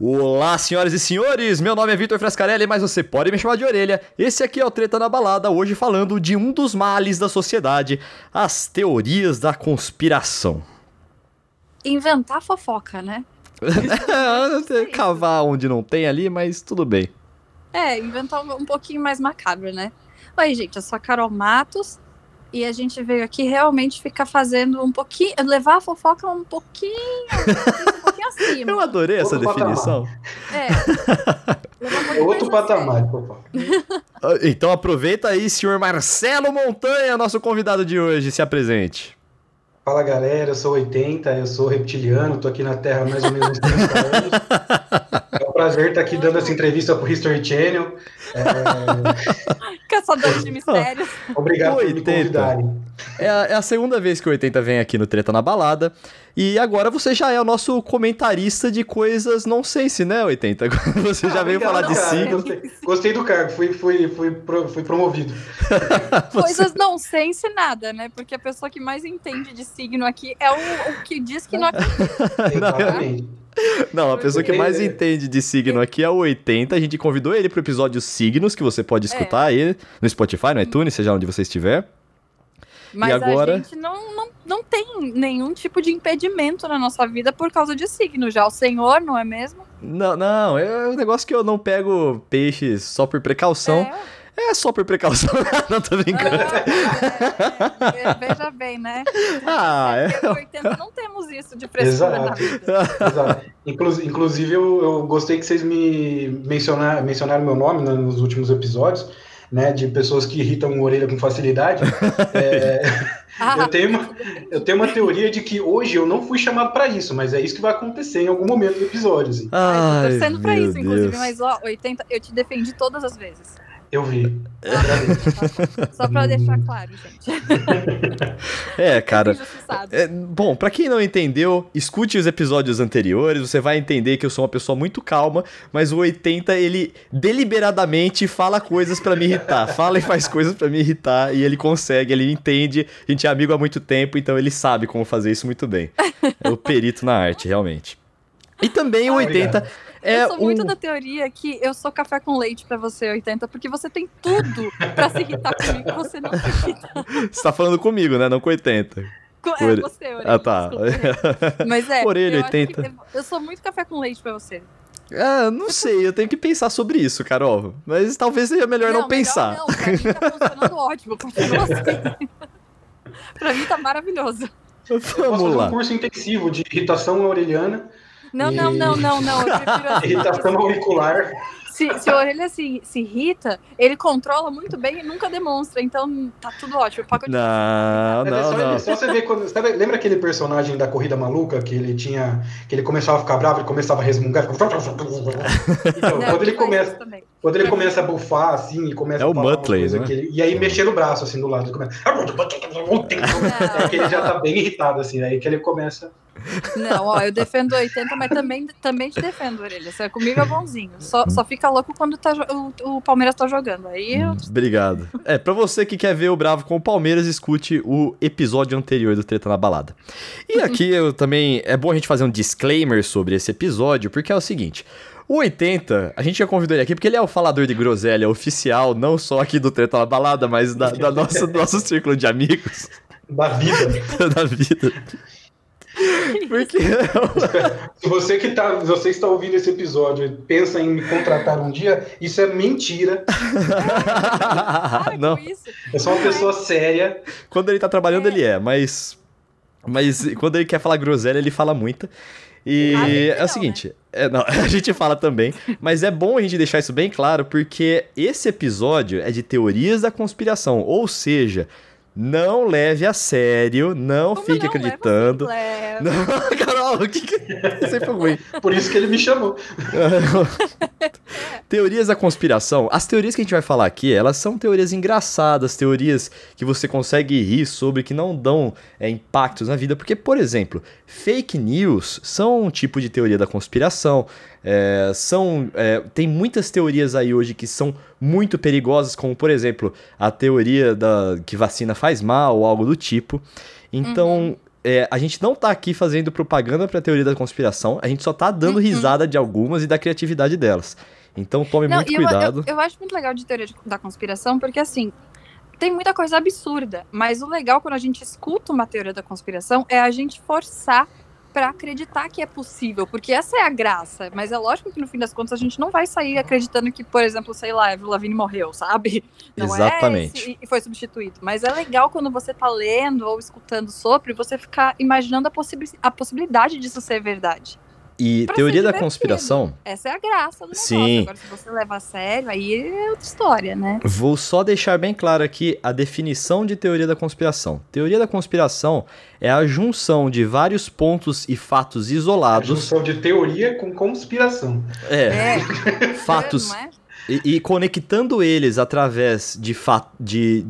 Olá, senhoras e senhores, meu nome é Vitor Frascarelli, mas você pode me chamar de Orelha. Esse aqui é o Treta na Balada, hoje falando de um dos males da sociedade, as teorias da conspiração. Inventar fofoca, né? Cavar onde não tem ali, mas tudo bem. É, inventar um pouquinho mais macabro, né? Oi, gente, eu sou a Carol Matos e a gente veio aqui realmente ficar fazendo um pouquinho, levar a fofoca um pouquinho acima. Eu adorei essa definição. É outro patamar. Então aproveita aí, senhor Marcelo Montanha, nosso convidado de hoje, se apresente. Fala galera, eu sou 80, eu sou reptiliano, tô aqui na Terra mais ou menos 30 anos. É um prazer estar aqui dando essa entrevista pro History Channel. Caçador de mistérios. Obrigado por me convidarem. É a segunda vez que o 80 vem aqui no Treta na Balada. E agora você já é o nosso comentarista de coisas nonsense, né, 80? Você já veio falar de signos. Gostei do cargo, fui promovido. Coisas nonsense nada, né? Porque a pessoa que mais entende de signo aqui é o que diz que não acredita. Exatamente. Não, a pessoa que mais entende de signo aqui é o 80, a gente convidou ele pro episódio Signos, que você pode escutar aí no Spotify, no iTunes, seja onde você estiver. Mas agora... a gente não tem nenhum tipo de impedimento na nossa vida por causa de signo, já o senhor, não é mesmo? Não, é um negócio que eu não pego peixes só por precaução. É só por precaução, não tô brincando. Veja bem, né? Porque 80 não temos isso de frescura na vida. Exato. Inclusive, eu gostei que vocês me mencionaram meu nome nos últimos episódios, né? De pessoas que irritam a orelha com facilidade. Eu tenho uma teoria de que hoje eu não fui chamado pra isso, mas é isso que vai acontecer em algum momento do episódio. Assim. Ai, tô torcendo pra isso, inclusive. Mas, ó, 80, eu te defendi todas as vezes. Eu vi. Só pra deixar claro, gente. Cara. Bom, pra quem não entendeu, escute os episódios anteriores, você vai entender que eu sou uma pessoa muito calma, mas o 80, ele deliberadamente fala coisas pra me irritar. Fala e faz coisas pra me irritar, e ele consegue, ele entende. A gente é amigo há muito tempo, então ele sabe como fazer isso muito bem. É o perito na arte, realmente. E também o 80... Obrigado. Eu sou muito da teoria que eu sou café com leite pra você, 80, porque você tem tudo pra se irritar comigo, você não se irrita. Você tá falando comigo, né? Não com 80. Você, Orelha. Ah, tá. Desculpa. Mas Orelha, 80. Eu sou muito café com leite pra você. Não sei, eu tenho que pensar sobre isso, Carol. Mas talvez seja melhor não pensar. Não, pra mim tá funcionando ótimo, continua assim. Pra mim tá maravilhoso. Vamos lá. Um curso intensivo de irritação orelhana. Não, eu prefiro assim. Irritação auricular. Se a Orelha se irrita, ele controla muito bem e nunca demonstra, então tá tudo ótimo. Não. Só você ver quando, sabe, lembra aquele personagem da Corrida Maluca que ele começava a ficar bravo, ele começava a resmungar, então, quando ele começa a bufar assim, começa a falar Butler, coisa, né? E aí mexer no braço assim do lado, ele começa. Porque ele já tá bem irritado assim, aí que ele começa. Não, ó, eu defendo 80, mas também te defendo, Orelha. Você comigo é bonzinho. Só fica louco quando o Palmeiras tá jogando. Obrigado. Pra você que quer ver o bravo com o Palmeiras, escute o episódio anterior do Treta na Balada. E aqui eu também... É bom a gente fazer um disclaimer sobre esse episódio, porque é o seguinte... O 80, a gente já convidou ele aqui porque ele é o falador de groselha oficial, não só aqui do Treta na Balada, mas do nosso círculo de amigos. Da vida. Porque se você está ouvindo esse episódio e pensa em me contratar um dia, isso é mentira. Não. Eu sou uma pessoa séria. Quando ele tá trabalhando, ele é, mas quando ele quer falar groselha, ele fala muita. E é o seguinte, a gente fala também, mas é bom a gente deixar isso bem claro, porque esse episódio é de teorias da conspiração, ou seja... Não leve a sério, não fique acreditando. Não, Carol, o que é sempre ruim. Por isso que ele me chamou. Teorias da conspiração. As teorias que a gente vai falar aqui, elas são teorias engraçadas, teorias que você consegue rir sobre, que não dão impactos na vida. Porque, por exemplo, fake news são um tipo de teoria da conspiração. Tem muitas teorias aí hoje que são muito perigosas, como por exemplo a teoria que vacina faz mal ou algo do tipo. Então a gente não tá aqui fazendo propaganda pra teoria da conspiração, a gente só tá dando risada de algumas e da criatividade delas. Então tome muito cuidado. Eu acho muito legal de teoria da conspiração, porque assim, tem muita coisa absurda, mas o legal quando a gente escuta uma teoria da conspiração é a gente forçar pra acreditar que é possível, porque essa é a graça. Mas é lógico que no fim das contas a gente não vai sair acreditando que, por exemplo, sei lá, Avril Lavigne morreu, sabe? Não. Exatamente. E foi substituído. Mas é legal quando você tá lendo ou escutando sobre, você ficar imaginando a possibilidade disso ser verdade. E pra teoria da conspiração... Essa é a graça do negócio. Sim. Agora, se você levar a sério, aí é outra história, né? Vou só deixar bem claro aqui a definição de teoria da conspiração. Teoria da conspiração é a junção de vários pontos e fatos isolados... A junção de teoria com conspiração. É. Fatos... Não é? E conectando eles através de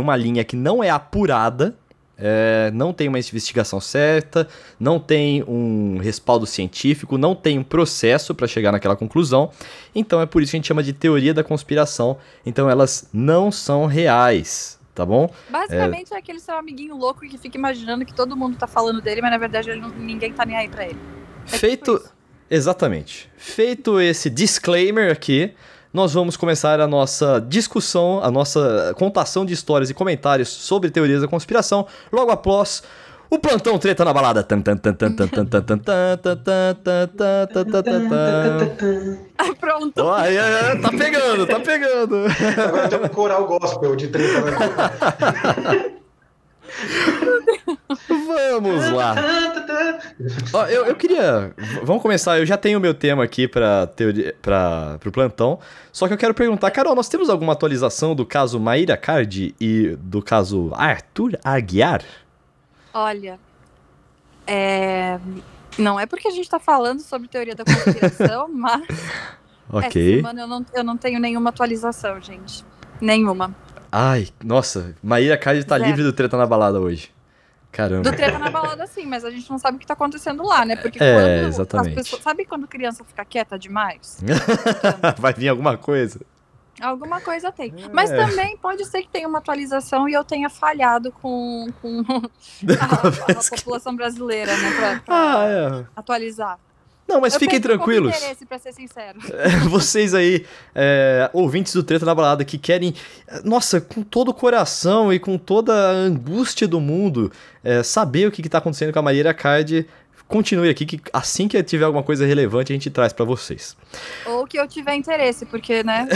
uma linha que não é apurada... É, não tem uma investigação certa, não tem um respaldo científico, não tem um processo para chegar naquela conclusão. Então é por isso que a gente chama de teoria da conspiração. Então elas não são reais, tá bom? Basicamente é aquele seu amiguinho louco que fica imaginando que todo mundo tá falando dele, mas na verdade ele não, ninguém tá nem aí pra ele. É feito, tipo, exatamente. Feito esse disclaimer aqui, nós vamos começar a nossa discussão, a nossa contação de histórias e comentários sobre teorias da conspiração, logo após o Plantão Treta na Balada. Pronto. Oh, tá pegando, tá pegando. Agora tem um coral gospel de treta na balada. Vamos lá. Ó, eu queria... Vamos começar, eu já tenho o meu tema aqui para o plantão. Só que eu quero perguntar, Carol, nós temos alguma atualização do caso Maíra Cardi e do caso Arthur Aguiar? Olha, não é porque a gente tá falando sobre teoria da conspiração, mas okay. Essa semana eu não tenho nenhuma atualização, gente. Nenhuma. Ai, nossa, Maíra Cardi tá livre do Treta na Balada hoje. Caramba. Do Treta na Balada, sim, mas a gente não sabe o que tá acontecendo lá, né? Porque quando exatamente. As pessoas, sabe quando criança fica quieta demais? Vai vir alguma coisa. Alguma coisa tem. Mas também pode ser que tenha uma atualização e eu tenha falhado com a população brasileira, né? Pra atualizar. Não, mas eu fiquem tranquilos. Eu interesse, pra ser sincero. Vocês aí, ouvintes do Treta na Balada, que querem, nossa, com todo o coração e com toda a angústia do mundo, saber o que tá acontecendo com a Maíra Cardi, continue aqui, que assim que tiver alguma coisa relevante, a gente traz pra vocês. Ou que eu tiver interesse, porque, né,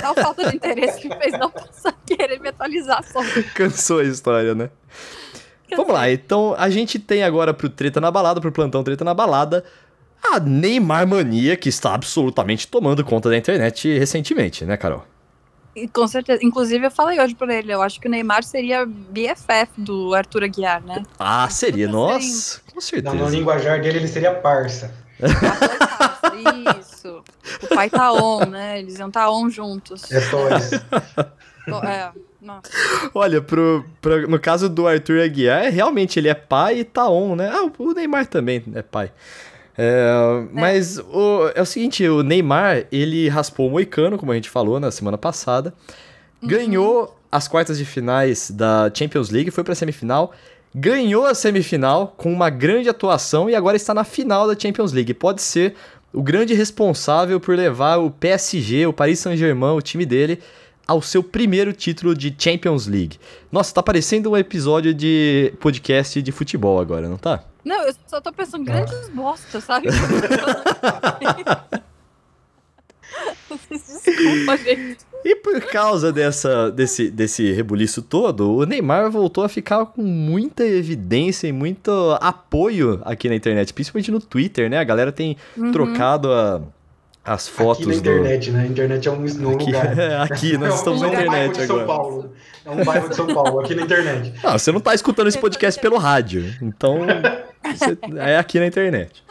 tal falta de interesse que fez não passar querer me atualizar só. Cansou a história, né? Cansou. Vamos lá, então a gente tem agora pro Treta na Balada, pro Plantão Treta na Balada, a Neymar mania que está absolutamente tomando conta da internet recentemente, né, Carol? Com certeza. Inclusive, eu falei hoje pra ele, eu acho que o Neymar seria BFF do Arthur Aguiar, né? Ah, seria. Nossa, com certeza. No linguajar dele, ele seria parça. Isso. O pai tá on, né? Eles iam tá on juntos. É toys. Nossa. Olha, no caso do Arthur Aguiar, realmente ele é pai e tá on, né? Ah, o Neymar também é pai. Mas é o seguinte, o Neymar, ele raspou o moicano, como a gente falou na semana passada, ganhou as quartas de finais da Champions League, foi pra semifinal, ganhou a semifinal com uma grande atuação e agora está na final da Champions League. Pode ser o grande responsável por levar o PSG, o Paris Saint-Germain, o time dele, ao seu primeiro título de Champions League. Nossa, tá parecendo um episódio de podcast de futebol agora, não tá? Não, eu só tô pensando grandes bostas, sabe? Desculpa, gente. E por causa desse rebuliço todo, o Neymar voltou a ficar com muita evidência e muito apoio aqui na internet, principalmente no Twitter, né? A galera tem trocado as fotos aqui na internet, né? A internet é um lugar. Aqui, nós estamos na internet agora. São Paulo. É um bairro de São Paulo, aqui na internet. Não, você não está escutando esse podcast pelo rádio, então é aqui na internet.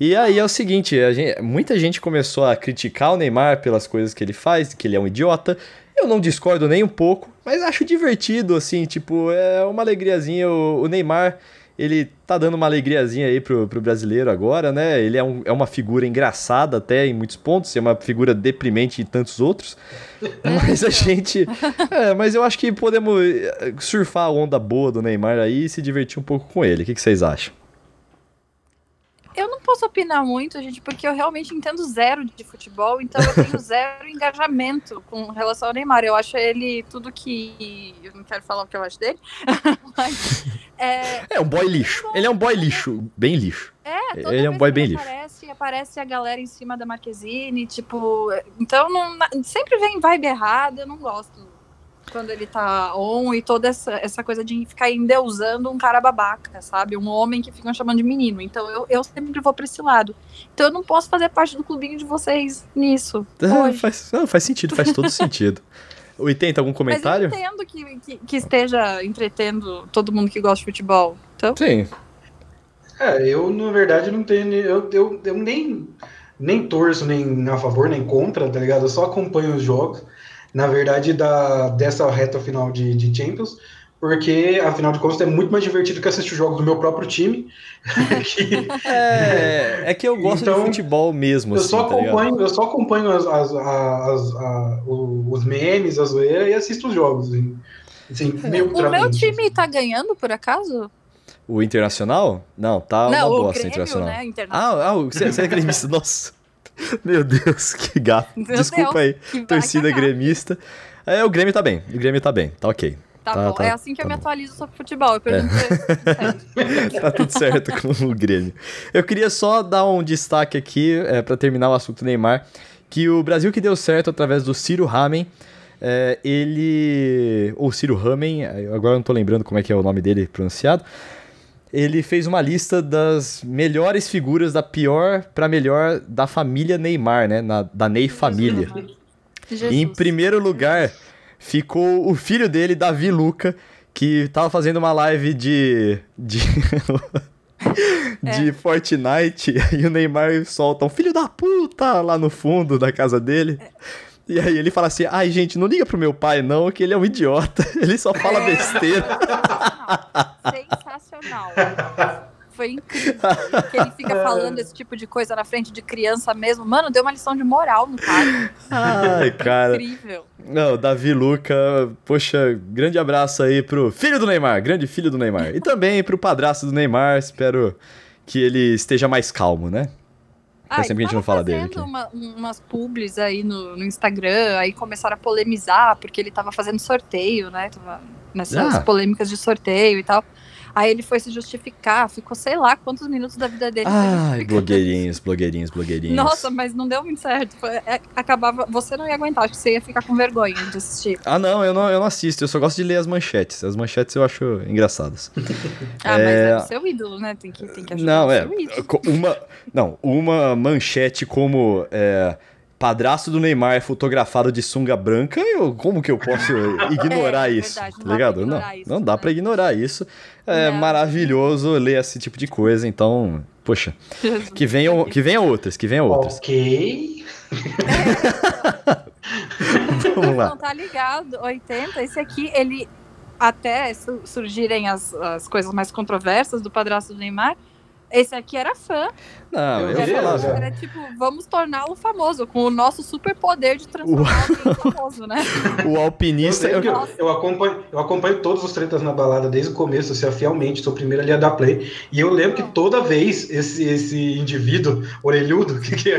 E aí é o seguinte, muita gente começou a criticar o Neymar pelas coisas que ele faz, que ele é um idiota. Eu não discordo nem um pouco, mas acho divertido, assim, tipo, é uma alegriazinha o Neymar... ele tá dando uma alegriazinha aí pro brasileiro agora, né? Ele é uma figura engraçada até em muitos pontos, é uma figura deprimente em tantos outros. Mas a gente... mas eu acho que podemos surfar a onda boa do Neymar aí e se divertir um pouco com ele. O que vocês acham? Eu não posso opinar muito, gente, porque eu realmente entendo zero de futebol, então eu tenho zero engajamento com relação ao Neymar. Eu acho ele tudo que... Eu não quero falar o que eu acho dele, mas... É um boy lixo. Ele é um boy lixo, bem lixo. Toda ele é um boy bem lixo. Aparece a galera em cima da Marquezine, tipo... Então, sempre vem vibe errada, eu não gosto quando ele tá on e toda essa coisa de ficar endeusando um cara babaca, sabe? Um homem que ficam chamando de menino. Então eu sempre vou pra esse lado. Então eu não posso fazer parte do clubinho de vocês nisso. Faz sentido, faz todo sentido. Oi, tem algum comentário? Mas eu entendo que esteja entretendo todo mundo que gosta de futebol. Então... Sim. Eu na verdade não tenho... Eu nem torço, nem a favor, nem contra, tá ligado? Eu só acompanho os jogos. Na verdade, dessa reta final de Champions, porque, afinal de contas, é muito mais divertido que assistir os jogos do meu próprio time. Que eu gosto de futebol mesmo. Eu só acompanho os memes, a zoeira, e assisto os jogos. Assim, meu time tá ganhando, por acaso? O Internacional? Não, tá uma bosta. O Grêmio, Internacional. Né? Internacional. Você é gremista? Nossa. Meu Deus, que gato. Desculpa aí, torcida gremista. O Grêmio tá bem, tá ok. Tá bom, é assim que eu me atualizo sobre futebol, eu pergunto Tá tudo certo com o Grêmio. Eu queria só dar um destaque aqui, pra terminar o assunto Neymar, que o Brasil que deu certo através do Ciro Ramen, Ciro Ramen, agora eu não tô lembrando como é que é o nome dele pronunciado, ele fez uma lista das melhores figuras da pior pra melhor da família Neymar, né? Da Ney Família. Jesus. Em primeiro lugar, ficou o filho dele, Davi Luca, que tava fazendo uma live de Fortnite, e o Neymar solta um filho da puta lá no fundo da casa dele. E aí ele fala assim, ai gente, não liga pro meu pai não, que ele é um idiota, ele só fala besteira. Sensacional. Foi incrível que ele fica falando esse tipo de coisa na frente de criança mesmo. Mano, deu uma lição de moral no cara. Ai, cara. Incrível. Não, Davi Luca, poxa, grande abraço aí pro filho do Neymar, grande filho do Neymar. E também pro padrasto do Neymar, espero que ele esteja mais calmo, né? Faz tempo que a gente não fala dele. Ele tava fazendo umas publis aí no Instagram, aí começaram a polemizar, porque ele tava fazendo sorteio, né? Tava nessas polêmicas de sorteio e tal. Aí ele foi se justificar, ficou sei lá quantos minutos da vida dele. Ai, blogueirinhos. Nossa, mas não deu muito certo. Acabava, você não ia aguentar, acho que você ia ficar com vergonha de assistir. Ah, não, eu não assisto, eu só gosto de ler as manchetes. As manchetes eu acho engraçadas. Mas é o seu ídolo, né? Tem que ajudar não, o seu ídolo. Uma manchete como... Padrasto do Neymar é fotografado de sunga branca, como que eu posso ignorar isso? Verdade, tá ligado? Não dá pra ignorar isso. É maravilhoso ler esse tipo de coisa, então, poxa, que venham outras. Ok. Vamos lá. Não tá ligado, 80, esse aqui, ele, até surgirem as coisas mais controversas do padrasto do Neymar, esse aqui era fã. Não, era tipo, vamos torná-lo famoso, com o nosso super poder de transformar o famoso, né? O alpinista... Eu acompanho todos os tretas na balada desde o começo, assim, fielmente, sou o primeiro ali a dar play, e eu lembro que toda vez esse indivíduo orelhudo que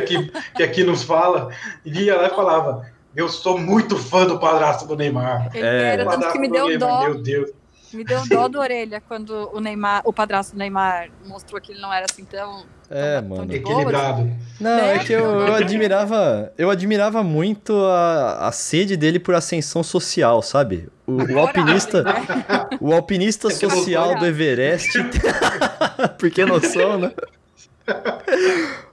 aqui nos fala, ia lá e falava, eu sou muito fã do padrasto do Neymar. Ele era tanto que me deu Neymar, dó. Meu Deus. Me deu dó da orelha quando o padrasto do Neymar mostrou que ele não era assim tão equilibrado. Assim. Não, é que eu admirava muito a sede dele por ascensão social, sabe? O alpinista social do Everest. Porque noção, né?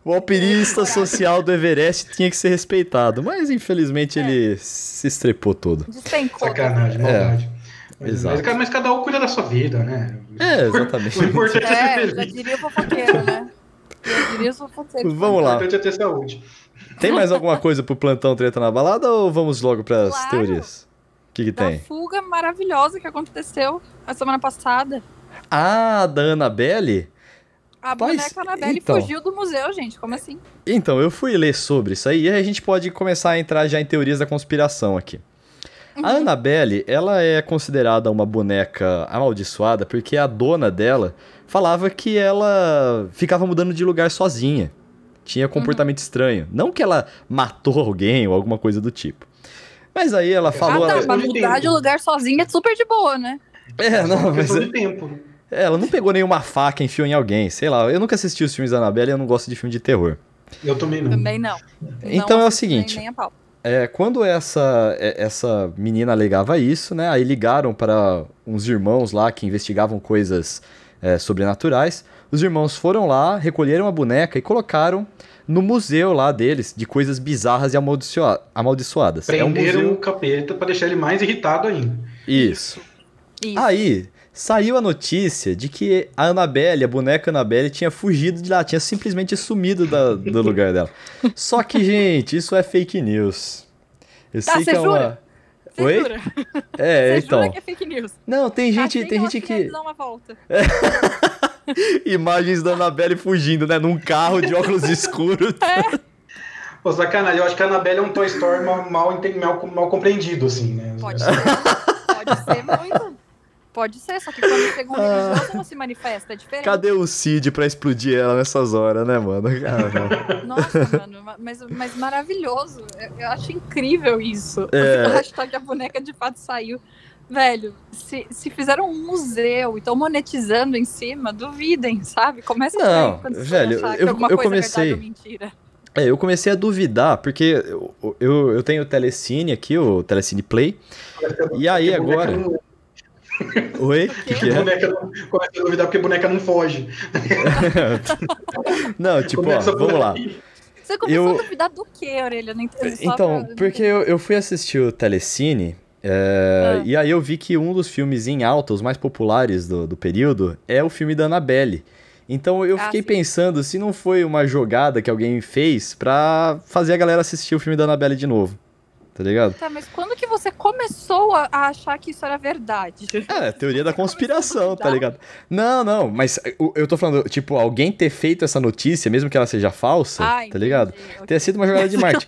O alpinista social do Everest tinha que ser respeitado, mas infelizmente ele se estrepou todo. Despencou. Sacanagem, maldade. Exato. Mas cada um cuida da sua vida, né? Exatamente. O importante é ser feliz. Já diria o fofoqueiro, né? Vamos lá. O importante é ter saúde. Tem mais alguma coisa pro plantão treta na balada ou vamos logo pras teorias? O que tem? A fuga maravilhosa que aconteceu a semana passada. Ah, da Annabelle? A boneca Annabelle fugiu do museu, gente. Como assim? Então, eu fui ler sobre isso aí e a gente pode começar a entrar já em teorias da conspiração aqui. Uhum. A Annabelle, ela é considerada uma boneca amaldiçoada porque a dona dela falava que ela ficava mudando de lugar sozinha. Tinha comportamento estranho. Não que ela matou alguém ou alguma coisa do tipo. Mas aí ela falou... Ah, tá, pra mudar de lugar sozinha é super de boa, né? É, não, mas... Ela não pegou nenhuma faca e enfiou em alguém, sei lá. Eu nunca assisti os filmes da Annabelle e eu não gosto de filme de terror. Eu também não. Então é o seguinte, quando essa menina alegava isso, né? Aí ligaram para uns irmãos lá que investigavam coisas sobrenaturais. Os irmãos foram lá, recolheram a boneca e colocaram no museu lá deles de coisas bizarras e amaldiçoadas. Prenderam o capeta para deixar ele mais irritado ainda. Isso. Aí... saiu a notícia de que a Annabelle, a boneca Annabelle, tinha fugido de lá, tinha simplesmente sumido do lugar dela. Só que, gente, isso é fake news. Eu sei que é uma... Oi? Jura? É, então. Jura que é fake news? Não, tem gente que... dá uma volta. Imagens da Annabelle fugindo, né? Num carro de óculos escuros. É. Pô, sacanagem, eu acho que a Annabelle é um Toy Story mal compreendido, assim, né? Pode ser muito... Pode ser, só que quando chega um religioso não se manifesta, é diferente. Cadê o Cid pra explodir ela nessas horas, né, mano? Nossa, mano, mas maravilhoso. Eu acho incrível isso. O hashtag a boneca de fato saiu. Velho, se fizeram um museu e estão monetizando em cima, duvidem, sabe? Começa a quando velho, você achar que alguma coisa comecei... é verdade ou mentira. Eu comecei a duvidar, porque eu tenho o Telecine aqui, o Telecine Play, e aí agora... Oi? Que é? Começa a duvidar porque boneca não foge. Não, tipo, ó, vamos lá. Você começou a duvidar do que, Aurelia? Não entendi. Então, porque eu fui assistir o Telecine e aí eu vi que um dos filmes em alta, os mais populares do período, é o filme da Annabelle. Então eu fiquei pensando se não foi uma jogada que alguém fez pra fazer a galera assistir o filme da Annabelle de novo. Tá ligado? Tá, mas quando que você começou a achar que isso era verdade? É, teoria da conspiração, tá ligado? Não, mas eu tô falando, tipo, alguém ter feito essa notícia, mesmo que ela seja falsa, tá ligado? Okay. Ter sido uma jogada de marketing.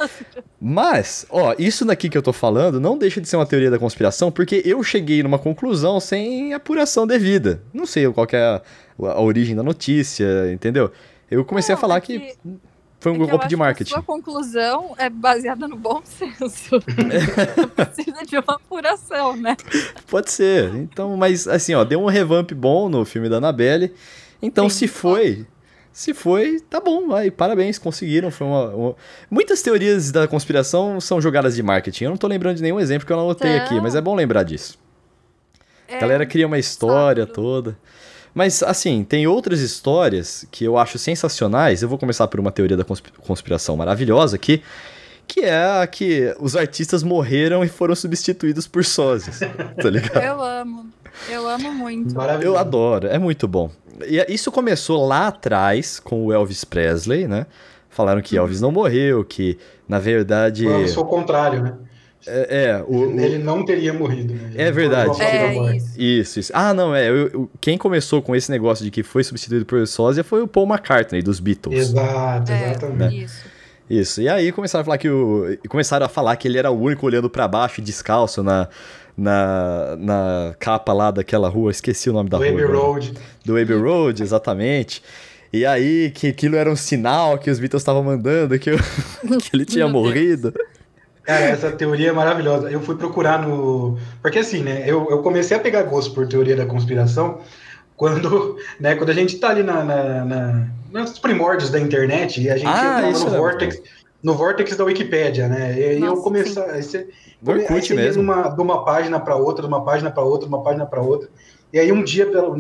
Mas, ó, isso daqui que eu tô falando não deixa de ser uma teoria da conspiração, porque eu cheguei numa conclusão sem apuração devida. Não sei qual que é a origem da notícia, entendeu? Eu comecei a falar que... Foi um golpe de marketing. A sua conclusão é baseada no bom senso. Precisa de uma apuração, né? Pode ser. Então, mas assim, ó, deu um revamp bom no filme da Annabelle. Então, se foi, tá bom. Aí, parabéns, conseguiram. Foi Muitas teorias da conspiração são jogadas de marketing. Eu não tô lembrando de nenhum exemplo que eu anotei aqui, mas é bom lembrar disso. A galera cria uma história toda. Mas, assim, tem outras histórias que eu acho sensacionais. Eu vou começar por uma teoria da conspiração maravilhosa aqui, que é a que os artistas morreram e foram substituídos por sósias, tá ligado? Eu amo muito. Eu adoro, é muito bom. E isso começou lá atrás com o Elvis Presley, né? Falaram que Elvis não morreu, que, na verdade... Eu sou o contrário, né? Ele não teria morrido, né? É verdade. Isso. Ah, não, quem começou com esse negócio de que foi substituído por sósia foi o Paul McCartney, dos Beatles. Exato, exatamente. Isso. E aí começaram a falar que ele era o único olhando pra baixo, descalço, na capa lá daquela rua, esqueci o nome da rua. Do Abbey Road. Do Abbey Road, exatamente. E aí, que aquilo era um sinal que os Beatles estavam mandando, que ele tinha morrido. Cara, essa teoria é maravilhosa. Eu fui procurar no... Porque assim, né, eu comecei a pegar gosto por teoria da conspiração quando a gente tá ali nos primórdios da internet e a gente entra no vórtex da Wikipédia, né? E eu comecei... Aí mesmo. De uma página para outra, de uma página para outra, de uma página para outra. E aí um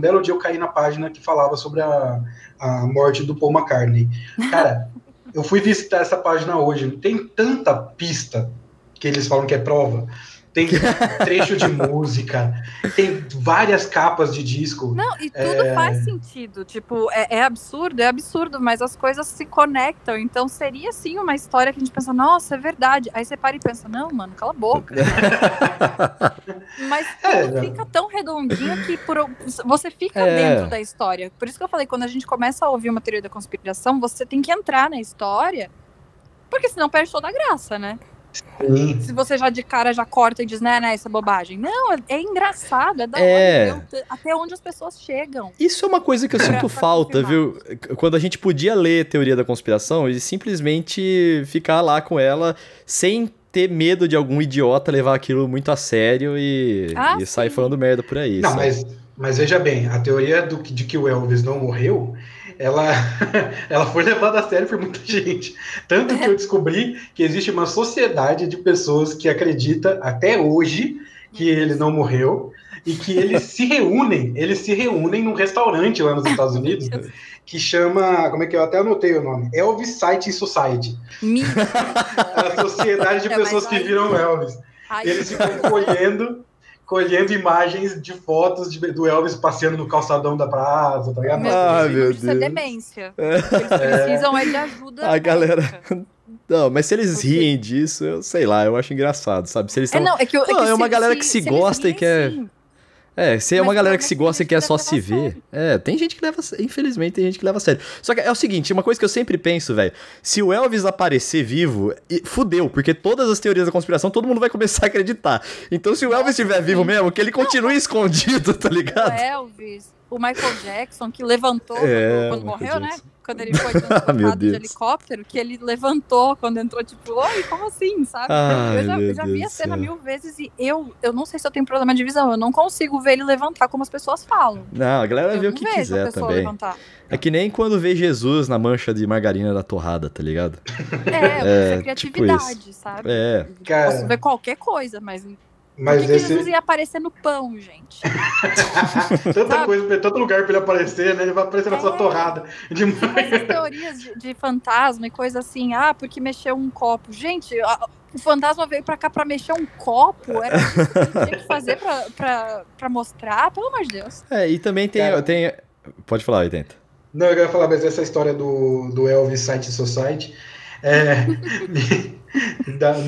belo dia eu caí na página que falava sobre a morte do Paul McCartney. Cara... Eu fui visitar essa página hoje, tem tanta pista que eles falam que é prova, tem trecho de música, tem várias capas de disco. Não, e tudo faz sentido, tipo, é absurdo, mas as coisas se conectam, então seria sim uma história que a gente pensa, nossa, é verdade, aí você para e pensa, não, mano, cala a boca. Mas tudo fica tão redondinho que você fica dentro da história, por isso que eu falei, quando a gente começa a ouvir uma teoria da conspiração, você tem que entrar na história, porque senão perde toda a graça, né? Sim. Se você já de cara já corta e diz, né, isso é bobagem. Não, é engraçado, é da hora, até onde as pessoas chegam. Isso é uma coisa que eu sinto falta, viu? Quando a gente podia ler Teoria da Conspiração e simplesmente ficar lá com ela sem ter medo de algum idiota levar aquilo muito a sério e sair falando merda por aí. Não, mas veja bem, a teoria de que o Elvis não morreu... Ela foi levada a sério por muita gente. Tanto que eu descobri que existe uma sociedade de pessoas que acredita até hoje que ele não morreu e que eles se reúnem num restaurante lá nos Estados Unidos que chama, como é que eu até anotei o nome? Elvis Sighting Society. A sociedade de pessoas que viram Elvis. Eles ficam colhendo imagens de fotos do Elvis passeando no calçadão da praça, tá ligado? Meu Deus. Isso é demência. Eles precisam de ajuda. A galera... Não, mas se eles riem disso, eu sei lá, eu acho engraçado, sabe? Se eles tão... é uma galera que se gosta e quer... Se é uma galera que se gosta e quer só se ver... Tem gente que leva... Infelizmente, tem gente que leva a sério. Só que é o seguinte, uma coisa que eu sempre penso, velho. Se o Elvis aparecer vivo, fudeu. Porque todas as teorias da conspiração, todo mundo vai começar a acreditar. Então, se o Elvis estiver vivo mesmo, que ele continue escondido, tá ligado? O Elvis, o Michael Jackson, que levantou quando morreu, né? Quando ele foi transportado de helicóptero, que ele levantou quando entrou, tipo, oi, como assim, sabe? Eu já vi a cena mil vezes e eu não sei se eu tenho problema de visão, eu não consigo ver ele levantar como as pessoas falam. Não, a galera vê o que quiser também. Levantar. É que nem quando vê Jesus na mancha de margarina da torrada, tá ligado? É criatividade, tipo, sabe? Posso ver qualquer coisa, mas... Mas por que Jesus ia aparecer no pão, gente? Tanto lugar pra ele aparecer, né? Ele vai aparecer na sua torrada. Essas teorias de fantasma e coisa assim, porque mexeu um copo. Gente, o fantasma veio pra cá pra mexer um copo? Era isso que tinha que fazer pra mostrar? Pelo amor de Deus. E também tem... Pode falar aí, tenta. Não, eu ia falar, mas essa história do Elvis Sighting Society...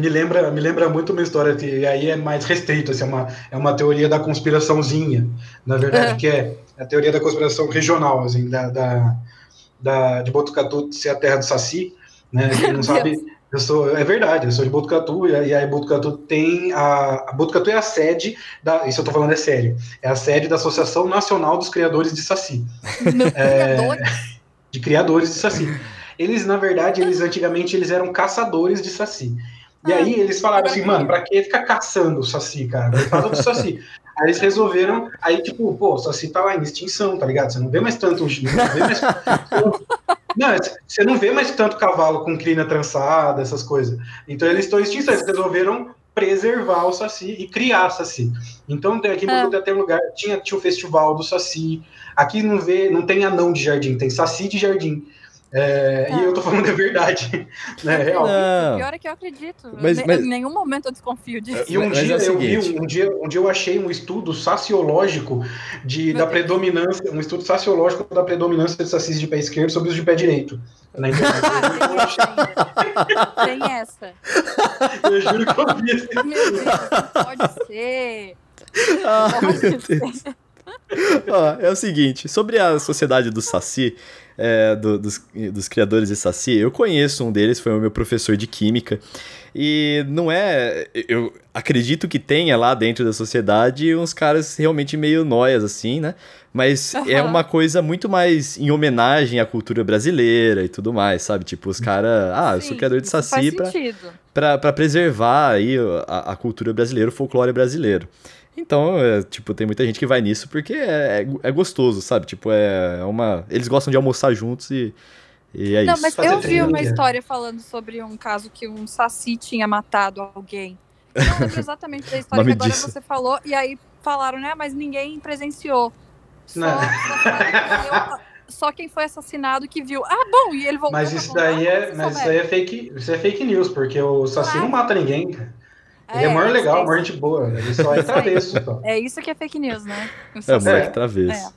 me lembra muito uma história que aí é mais restrito, assim, é uma teoria da conspiraçãozinha, na verdade, que é a teoria da conspiração regional, assim, de Botucatu ser a terra do Saci, né? Quem não sabe, eu sou de Botucatu, e aí Botucatu tem Botucatu é a sede isso eu tô falando é sério, é a sede da Associação Nacional dos Criadores de Saci. De criadores de Saci. Eles, na verdade, antigamente eram caçadores de saci. E aí eles falaram assim, mano, pra que ficar caçando o saci, cara? Fala do saci. Aí eles resolveram, aí tipo, pô, o saci tá lá em extinção, tá ligado? Você não vê mais tanto... Você não vê mais tanto cavalo com crina trançada, essas coisas. Então eles estão em extinção, eles resolveram preservar o saci e criar saci. Então aqui em Botucatu tem lugar, tinha o festival do saci. Aqui não tem anão de jardim, tem saci de jardim. E eu tô falando a verdade, né? Real. O pior é que eu acredito. Mas... Em nenhum momento eu desconfio disso. E um dia eu achei um estudo saciológico da predominância de sacis de pé esquerdo sobre os de pé direito. Na internet. Tem essa. Eu juro que eu vi esse. Meu Deus, pode ser. É o seguinte, sobre a sociedade do saci, dos criadores de saci, eu conheço um deles, foi o meu professor de química, e não é... Eu acredito que tenha lá dentro da sociedade uns caras realmente meio nóias, assim, né? Mas é uma coisa muito mais em homenagem à cultura brasileira e tudo mais, sabe? Tipo, os caras... eu sou criador de saci pra preservar aí a cultura brasileira, o folclore brasileiro. Então, tipo, tem muita gente que vai nisso porque é gostoso, sabe? Tipo, eles gostam de almoçar juntos e é isso. Não, mas eu vi uma história falando sobre um caso que um saci tinha matado alguém. Eu não lembro exatamente da história que agora você falou. E aí falaram, né? Mas ninguém presenciou. Só quem foi assassinado que viu. Bom, e ele voltou. Mas isso daí é fake news, porque o saci não mata ninguém, cara. Ele é maior legal, maior gente boa. Ele só é travesso. Então. É isso que é fake news, né? É, moleque travesso.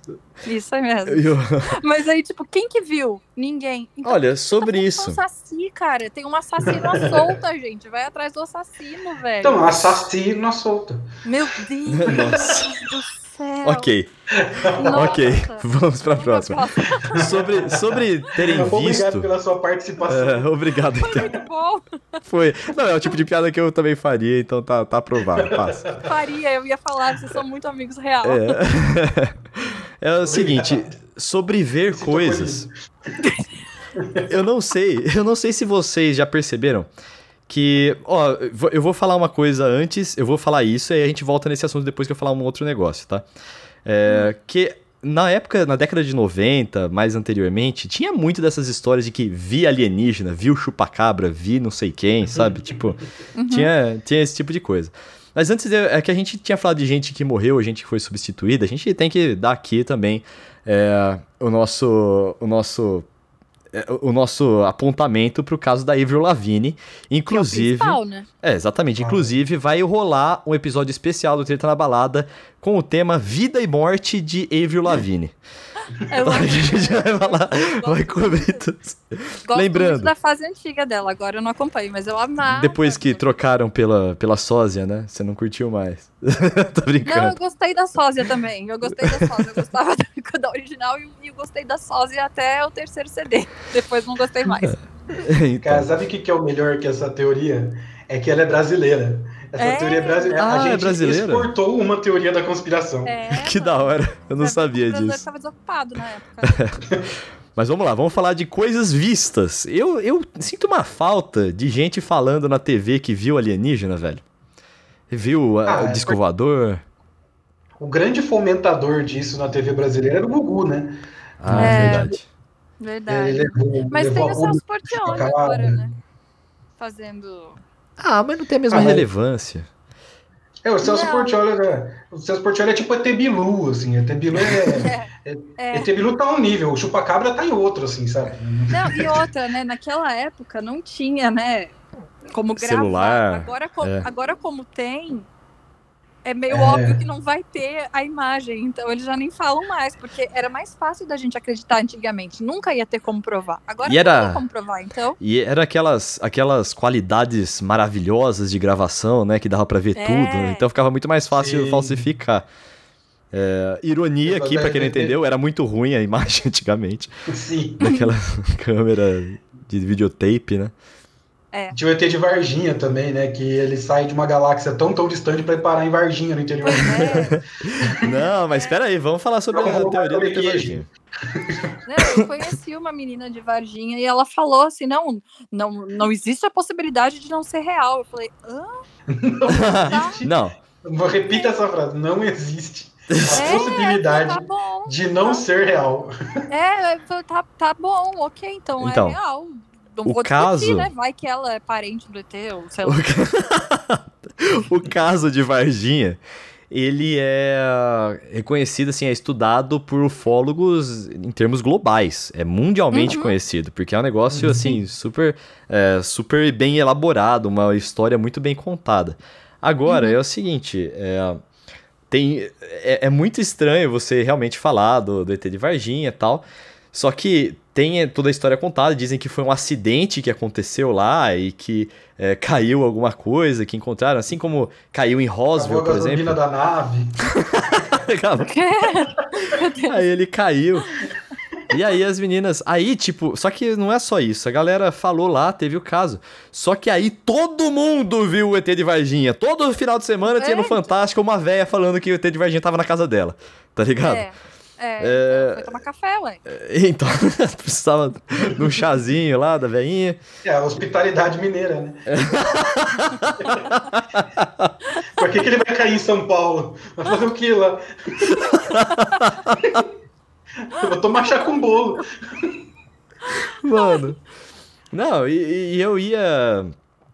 É. Isso aí mesmo. Mas aí, tipo, quem que viu? Ninguém. Então, olha, sobre isso. Um saci, cara. Tem um assassino à solta, gente. Vai atrás do assassino, velho. Então, assassino à solta. Meu Deus. Nossa. Do céu. Ok. Nossa. Ok, vamos para a próxima. Sobre terem visto... Obrigado pela sua participação. Obrigado. Foi muito bom. Foi. Não, é o tipo de piada que eu também faria, então tá aprovado. Passa. Faria, eu ia falar, vocês são muito amigos real. É o seguinte, sobre ver coisas... Eu não sei se vocês já perceberam que, ó, eu vou falar uma coisa antes, eu vou falar isso, e aí a gente volta nesse assunto depois que eu falar um outro negócio, tá? Que na época, na década de 90, mais anteriormente, tinha muito dessas histórias de que vi alienígena, vi o chupacabra, vi não sei quem, sabe? Tipo, tinha esse tipo de coisa. Mas antes, é que a gente tinha falado de gente que morreu, gente que foi substituída, a gente tem que dar aqui também o nosso apontamento pro caso da Avril Lavigne, inclusive... Que é o principal, né? É, exatamente. Inclusive, vai rolar um episódio especial do Treta na Balada com o tema Vida e Morte de Avril Lavigne. A gente vai falar, vai cobrir tudo. Lembrando muito da fase antiga dela, agora eu não acompanho, mas eu amava. Depois que trocaram pela sósia, né? Você não curtiu mais. Tô brincando. Não, eu gostei da sósia também. Eu gostava da original e eu gostei da sósia até o terceiro CD. Depois não gostei mais. Então. Cara, sabe o que é o melhor que essa teoria? É que ela é brasileira. Essa teoria é brasileira. Ah, a gente exportou uma teoria da conspiração. Que da hora. Eu não sabia disso. Eu estava desocupado na época. Mas vamos lá, vamos falar de coisas vistas. Eu sinto uma falta de gente falando na TV que viu alienígena, velho. Viu o disco voador. O grande fomentador disso na TV brasileira era o Gugu, né? Ah, verdade. Ele levou, mas tem o Celso Portiolli agora, né? Fazendo... Ah, mas não tem a mesma relevância. É, o Celso Portiolli, né? O Celso Portiolli é tipo ET Bilu, assim. ET Bilu ET Bilu tá um nível, o Chupacabra tá em outro, assim, sabe? Não, e outra, né? Naquela época não tinha, né? Como gravar. Celular. Agora como tem... É meio óbvio que não vai ter a imagem, então eles já nem falam mais, porque era mais fácil da gente acreditar antigamente, nunca ia ter como provar. Agora não tem como provar, então. E era aquelas qualidades maravilhosas de gravação, né, que dava pra ver tudo, então ficava muito mais fácil falsificar. Ironia aqui, pra quem não entendeu, era muito ruim a imagem antigamente. Sim. Daquela câmera de videotape, né? Tinha o ET de Varginha também, né? Que ele sai de uma galáxia tão distante pra ir parar em Varginha, no interior. Não, mas espera aí, vamos falar sobre a teoria do ET de Varginha. Eu conheci uma menina de Varginha e ela falou assim, não existe a possibilidade de não ser real. Eu falei, não. Repita essa frase, não existe a possibilidade de não ser real. Tá bom, ok, então. É real. Não o vou caso... discutir, né? Vai que ela é parente do ET, ou sei lá. O caso de Varginha, ele é reconhecido, assim, é estudado por ufólogos em termos globais. É mundialmente conhecido, porque é um negócio, assim, super bem elaborado, uma história muito bem contada. Agora, é o seguinte... É muito estranho você realmente falar do ET de Varginha e tal, só que tem toda a história contada, dizem que foi um acidente que aconteceu lá e que caiu alguma coisa que encontraram, assim como caiu em Roswell, por exemplo. Caiu a gasolina da nave. Aí ele caiu. E aí as meninas... Aí, tipo... Só que não é só isso. A galera falou lá, teve o caso. Só que aí todo mundo viu o ET de Varginha. Todo final de semana tinha no Fantástico uma véia falando que o ET de Varginha tava na casa dela. Tá ligado? Foi tomar café, ué. Então, precisava de um chazinho lá, da velhinha. A hospitalidade mineira, né? Por que ele vai cair em São Paulo? Vai fazer o quê lá? Eu vou tomar chá com bolo. Mano. Não, e eu ia...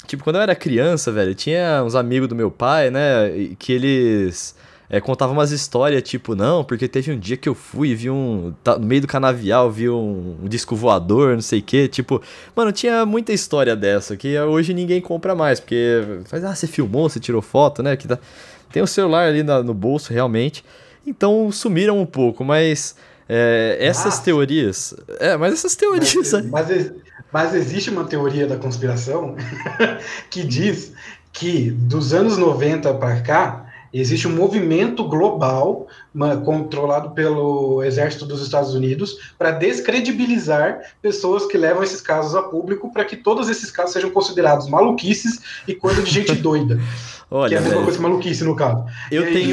Tipo, quando eu era criança, velho, tinha uns amigos do meu pai, né? Que eles... contava umas histórias, tipo, não, porque teve um dia que eu fui e vi no meio do canavial, vi um disco voador, não sei o que, tipo, mano, tinha muita história dessa, que hoje ninguém compra mais, porque faz, você filmou, você tirou foto, né, que tem o celular ali no bolso, realmente, então sumiram um pouco, mas... Mas existe uma teoria da conspiração que diz que dos anos 90 para cá existe um movimento global controlado pelo exército dos Estados Unidos para descredibilizar pessoas que levam esses casos a público, para que todos esses casos sejam considerados maluquices e coisa de gente doida. Olha, que é a mesma coisa, maluquice no caso. E aí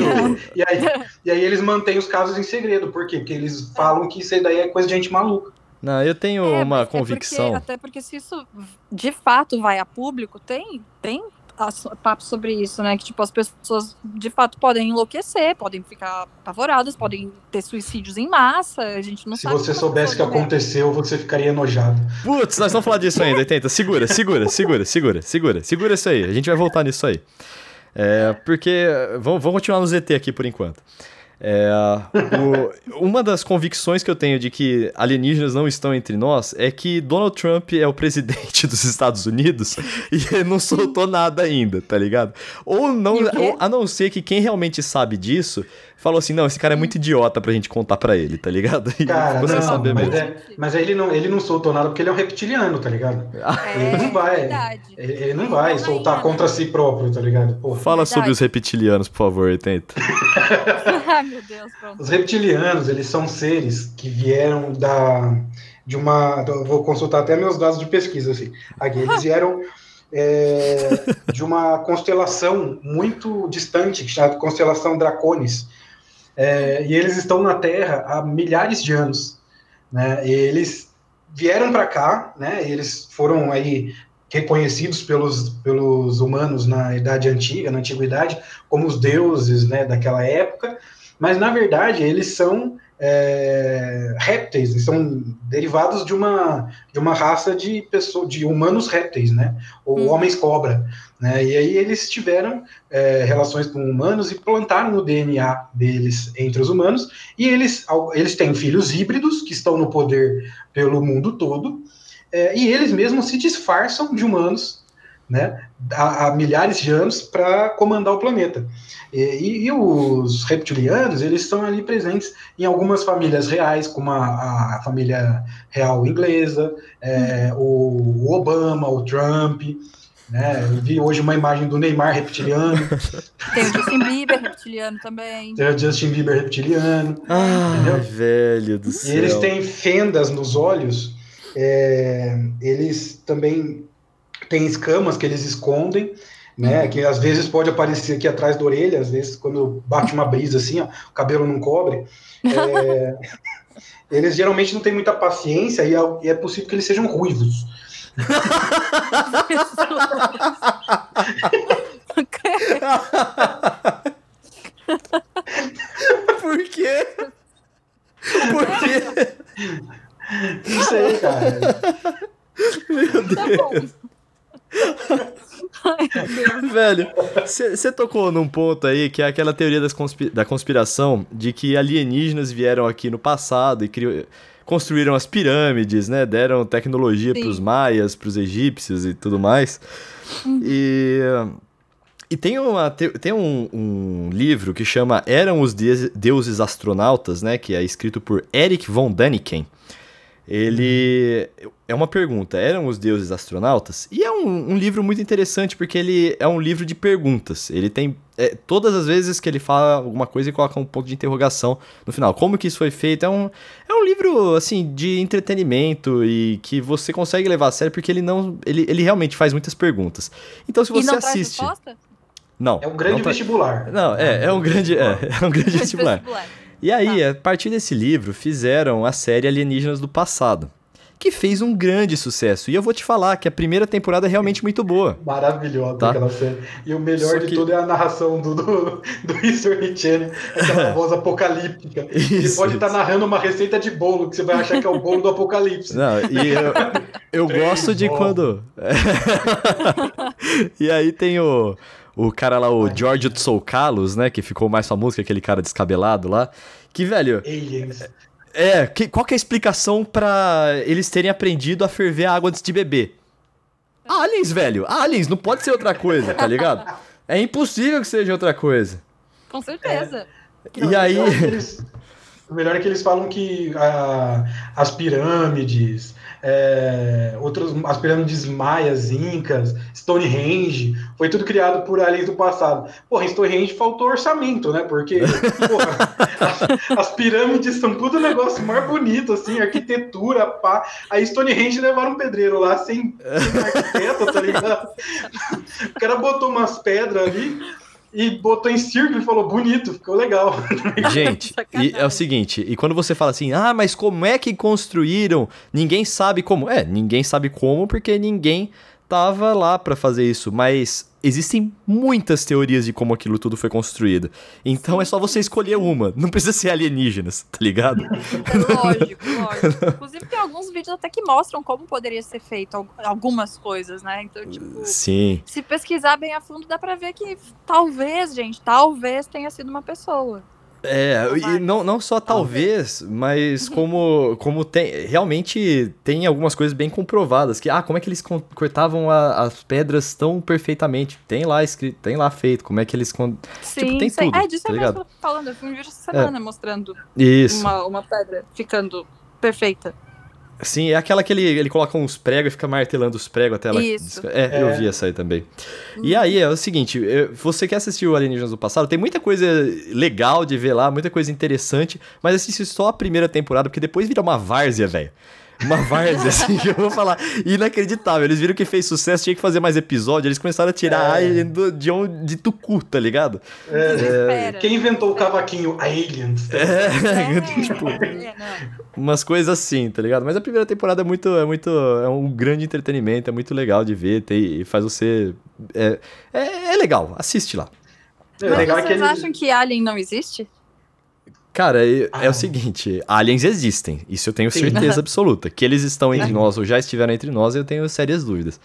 eles mantêm os casos em segredo. Por quê? Porque eles falam que isso daí é coisa de gente maluca. Não, eu tenho uma convicção. Até porque se isso de fato vai a público, tem papo sobre isso, né? Que tipo, as pessoas de fato podem enlouquecer, podem ficar apavoradas, podem ter suicídios em massa. A gente não sabe. Se você soubesse o que aconteceu, você ficaria enojado. Putz, nós vamos falar disso ainda. Tenta, segura isso aí. A gente vai voltar nisso aí. Porque vamos continuar no ZT aqui por enquanto. Uma das convicções que eu tenho de que alienígenas não estão entre nós é que Donald Trump é o presidente dos Estados Unidos e ele não soltou nada ainda, tá ligado? A não ser que quem realmente sabe disso falou assim, não, esse cara é muito idiota pra gente contar pra ele, tá ligado? Cara, você não sabe mesmo. Mas ele não soltou nada porque ele é um reptiliano, tá ligado? Ele não vai soltar contra si próprio, tá ligado? Porra. Fala sobre os reptilianos, por favor, tenta. Ai, meu Deus, pronto. Os reptilianos, eles são seres que vieram vou consultar até meus dados de pesquisa, assim. Aqui, eles vieram de uma constelação muito distante, chamada constelação Draconis. E eles estão na Terra há milhares de anos, né? Eles vieram para cá, né? Eles foram aí reconhecidos pelos humanos na Idade Antiga, na Antiguidade, como os deuses, né, daquela época, mas, na verdade, eles são répteis, eles são derivados de uma raça de humanos répteis, né, ou homens-cobra, né, e aí eles tiveram relações com humanos e plantaram o DNA deles entre os humanos, e eles têm filhos híbridos que estão no poder pelo mundo todo, e eles mesmos se disfarçam de humanos, né, há milhares de anos para comandar o planeta. E os reptilianos, eles estão ali presentes em algumas famílias reais, como a família real inglesa, o Obama, o Trump, né? Eu vi hoje uma imagem do Neymar reptiliano. Tem o Justin Bieber reptiliano também. Tem o Justin Bieber reptiliano. Ai, velho do céu. E eles têm fendas nos olhos. Eles também têm escamas que eles escondem, né, que às vezes pode aparecer aqui atrás da orelha, às vezes quando bate uma brisa assim, ó, o cabelo não cobre. Eles geralmente não têm muita paciência e é possível que eles sejam ruivos. Por quê? Por quê? Não sei, cara. Meu Deus. Velho, você tocou num ponto aí que é aquela teoria da conspiração de que alienígenas vieram aqui no passado e construíram as pirâmides, né? Deram tecnologia pros maias, pros egípcios e tudo mais. E tem um livro que chama Eram os Deuses Astronautas, né? Que é escrito por Erich von Däniken. Ele é uma pergunta, eram os deuses astronautas? E é um livro muito interessante, porque ele é um livro de perguntas. Ele tem todas as vezes que ele fala alguma coisa e coloca um ponto de interrogação no final. Como que isso foi feito? É um livro, assim, de entretenimento e que você consegue levar a sério, porque ele realmente faz muitas perguntas. Então, se você assiste... Traz resposta? Não. É um grande vestibular. Não, é um grande vestibular. E aí, a partir desse livro, fizeram a série Alienígenas do Passado, que fez um grande sucesso. E eu vou te falar que a primeira temporada é realmente muito boa. Maravilhosa, tá? Aquela série. E o melhor de tudo é a narração do History Channel, aquela voz apocalíptica. Você pode estar narrando uma receita de bolo, que você vai achar que é o bolo do apocalipse. Não, e eu gosto de quando... E aí tem o... O cara lá, o George Tsoukalos, né? Que ficou mais famoso, que aquele cara descabelado lá. Que, velho... Aliens. Qual que é a explicação pra eles terem aprendido a ferver a água antes de beber? Aliens, velho. Aliens, não pode ser outra coisa, tá ligado? É impossível que seja outra coisa. Com certeza. E aí... O melhor é que eles falam que as pirâmides, as pirâmides maias, incas, Stonehenge, foi tudo criado por aliens do passado. Porra, em Stonehenge faltou orçamento, né? Porque porra, as pirâmides são tudo um negócio mais bonito, assim, arquitetura, pá. Aí Stonehenge levaram um pedreiro lá sem arquiteto, tá ligado? O cara botou umas pedras ali. E botou em círculo e falou, bonito, ficou legal. Gente, e é o seguinte, e quando você fala assim, ah, mas como é que construíram? Ninguém sabe como. Ninguém sabe como, porque ninguém tava lá pra fazer isso. Mas existem muitas teorias de como aquilo tudo foi construído. Então é só você escolher uma. Não precisa ser alienígenas, tá ligado? Lógico. Inclusive tem alguns vídeos até que mostram como poderia ser feito algumas coisas, né? Então, tipo... Sim. Se pesquisar bem a fundo, dá pra ver que talvez tenha sido uma pessoa. E não só talvez, mas como tem... Realmente tem algumas coisas bem comprovadas. Que, como é que eles cortavam as pedras tão perfeitamente? Tem lá escrito, tem lá feito. Como é que eles... Sim, tem tudo, disso tá ligado? Eu falando. Eu fui um vídeo essa semana mostrando uma pedra ficando perfeita. Sim, é aquela que ele coloca uns pregos e fica martelando os pregos até ela... Isso. Eu vi essa aí também. E aí, é o seguinte, você que assistiu Alienígenas do Passado, tem muita coisa legal de ver lá, muita coisa interessante, mas assiste só a primeira temporada, porque depois vira uma várzea, velho. Uma várzea, assim, que eu vou falar. Inacreditável. Eles viram que fez sucesso, tinha que fazer mais episódio. Eles começaram a tirar Alien de Tucu, tá ligado? Quem inventou o cavaquinho? A Aliens. Tipo, umas coisas assim, tá ligado? Mas a primeira temporada é um grande entretenimento, é muito legal de ver, faz você... É legal, assiste lá. Mas legal, vocês acham que Alien não existe? Cara, é o seguinte, aliens existem, isso eu tenho certeza absoluta. Que eles estão entre nós ou já estiveram entre nós, eu tenho sérias dúvidas.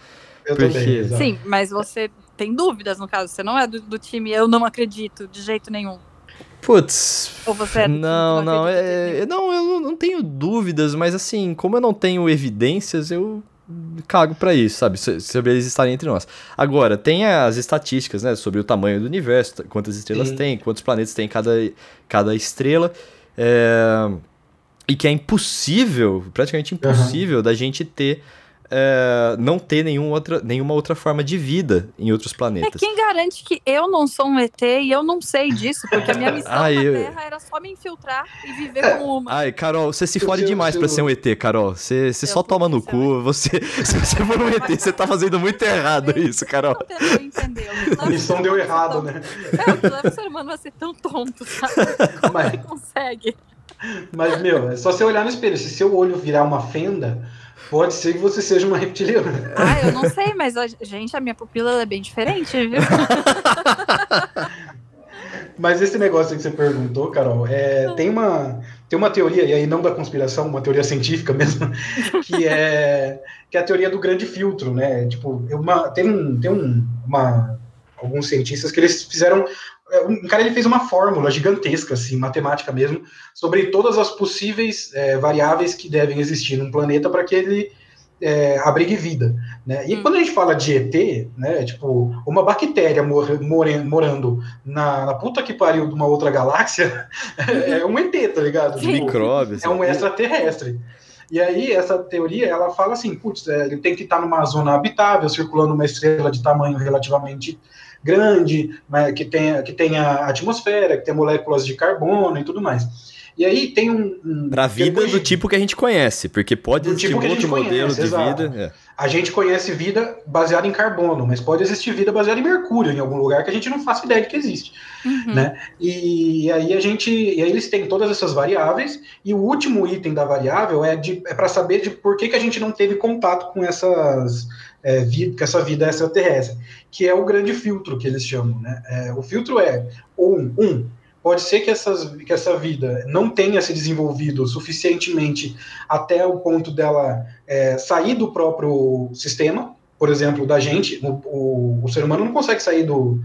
Também, sim, mas você tem dúvidas, no caso, você não é do time eu não acredito de jeito nenhum. Putz, ou você é do time, não, eu não tenho dúvidas, mas assim, como eu não tenho evidências, eu cago pra isso, sabe, sobre eles estarem entre nós. Agora, tem as estatísticas, né, sobre o tamanho do universo, quantas estrelas tem, quantos planetas tem cada estrela, e que é impossível, praticamente impossível da gente ter, não ter nenhuma outra forma de vida em outros planetas. Quem garante que eu não sou um ET e eu não sei disso, porque a minha missão na Terra era só me infiltrar e viver como uma. Ai, Carol, você se fode demais pra ser um ET, Carol. Você só toma no cu. Se você for um ET, você tá fazendo muito errado isso, Carol. A missão deu errado, né? O ser humano vai ser tão tonto, sabe? Como ele consegue? Mas, meu, é só você olhar no espelho. Se seu olho virar uma fenda, pode ser que você seja uma reptiliana. Eu não sei, mas, gente, a minha pupila é bem diferente, viu? Mas esse negócio aí que você perguntou, Carol, tem uma teoria, e aí não da conspiração, uma teoria científica mesmo, que é a teoria do grande filtro, né? Tipo, alguns cientistas que eles fizeram... Um cara, ele fez uma fórmula gigantesca, assim, matemática mesmo, sobre todas as possíveis variáveis que devem existir num planeta para que ele abrigue vida, né? E quando a gente fala de ET, né, tipo, uma bactéria morando na puta que pariu de uma outra galáxia, é um ET, tá ligado? Tipo, micróbios. É um extraterrestre. E aí, essa teoria, ela fala assim, putz, ele tem que estar numa zona habitável, circulando uma estrela de tamanho relativamente grande, né, que tenha atmosfera, que tenha moléculas de carbono e tudo mais. E aí tem pra vida do tipo que a gente conhece, porque pode existir um outro modelo de vida. A gente conhece vida baseada em carbono, mas pode existir vida baseada em mercúrio em algum lugar que a gente não faça ideia de que existe. Né? E aí eles têm todas essas variáveis, e o último item da variável é para saber de por que a gente não teve contato com essa vida extraterrestre, que é o grande filtro que eles chamam, né? O filtro pode ser que essa vida não tenha se desenvolvido suficientemente até o ponto dela sair do próprio sistema, por exemplo, da gente, o ser humano não consegue sair do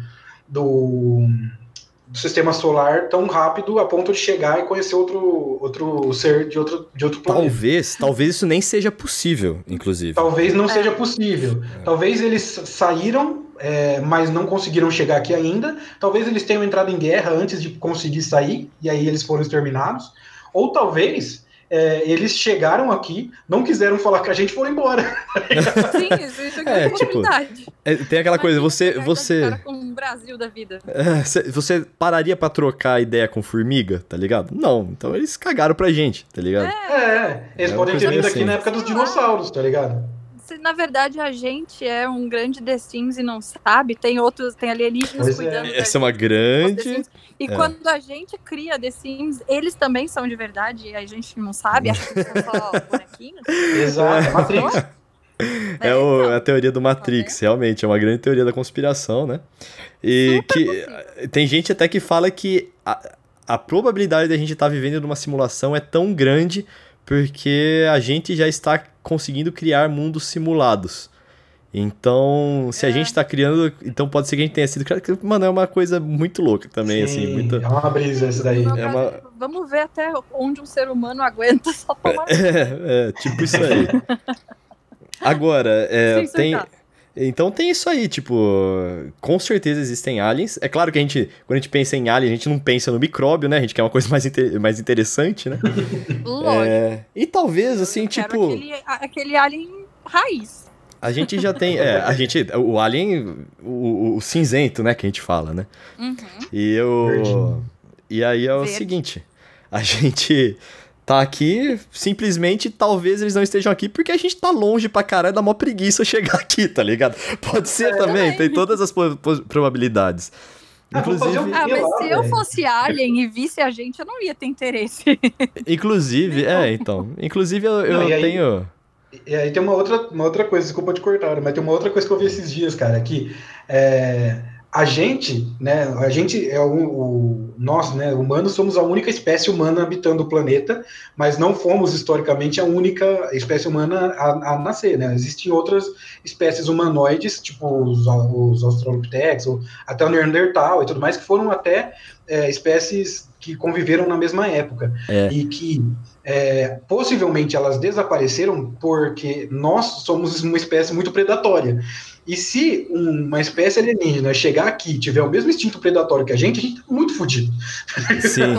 sistema solar tão rápido a ponto de chegar e conhecer outro ser de outro planeta. Talvez isso nem seja possível, inclusive. Talvez não seja possível. Talvez eles saíram, mas não conseguiram chegar aqui ainda. Talvez eles tenham entrado em guerra antes de conseguir sair, e aí eles foram exterminados. Ou talvez... eles chegaram aqui, não quiseram falar com a gente e foram embora. Sim, isso aqui é uma oportunidade. Tem aquela coisa, você com o Brasil da vida. Você pararia pra trocar ideia com formiga, tá ligado? Não, então eles cagaram pra gente, tá ligado? Eles podem ter vindo aqui na época dos dinossauros, tá ligado? Na verdade, a gente é um grande The Sims e não sabe. Tem alienígenas cuidando. Essa é uma grande... E quando a gente cria The Sims, eles também são de verdade e a gente não sabe. Acho que são só bonequinhos. Exato, Matrix. A teoria do Matrix, realmente. É uma grande teoria da conspiração, né? E tem gente até que fala que a probabilidade de a gente estar vivendo numa simulação é tão grande... Porque a gente já está conseguindo criar mundos simulados. Então, se a gente está criando... Então, pode ser que a gente tenha sido... Mano, é uma coisa muito louca também. Sim, assim, é uma brisa isso daí. Não, cara, vamos ver até onde um ser humano aguenta só tomar... tipo isso aí. Agora, então tem isso aí, tipo... Com certeza existem aliens. É claro que quando a gente pensa em alien, a gente não pensa no micróbio, né? A gente quer uma coisa mais interessante, né? Lógico. E talvez, assim, eu quero tipo... Aquele alien raiz. A gente já tem... o alien... O cinzento, né? Que a gente fala, né? Uhum. E aí é o seguinte. A gente... tá aqui, simplesmente, talvez eles não estejam aqui, porque a gente tá longe pra caralho, dá mó preguiça chegar aqui, tá ligado? Pode ser também, tem todas as probabilidades. Inclusive... mas se eu fosse alien e visse a gente, eu não ia ter interesse. Inclusive, então. Inclusive, eu tenho... E aí tem uma outra coisa, desculpa te cortar, mas tem uma outra coisa que eu vi esses dias, cara, que a gente é nós, né, humanos, somos a única espécie humana habitando o planeta, mas não fomos historicamente a única espécie humana a nascer, né? Existem outras espécies humanoides, tipo os Australopithecus, até o Neandertal e tudo mais, que foram até espécies que conviveram na mesma época e que possivelmente elas desapareceram porque nós somos uma espécie muito predatória. E se uma espécie alienígena chegar aqui e tiver o mesmo instinto predatório que a gente tá muito fodido. Sim.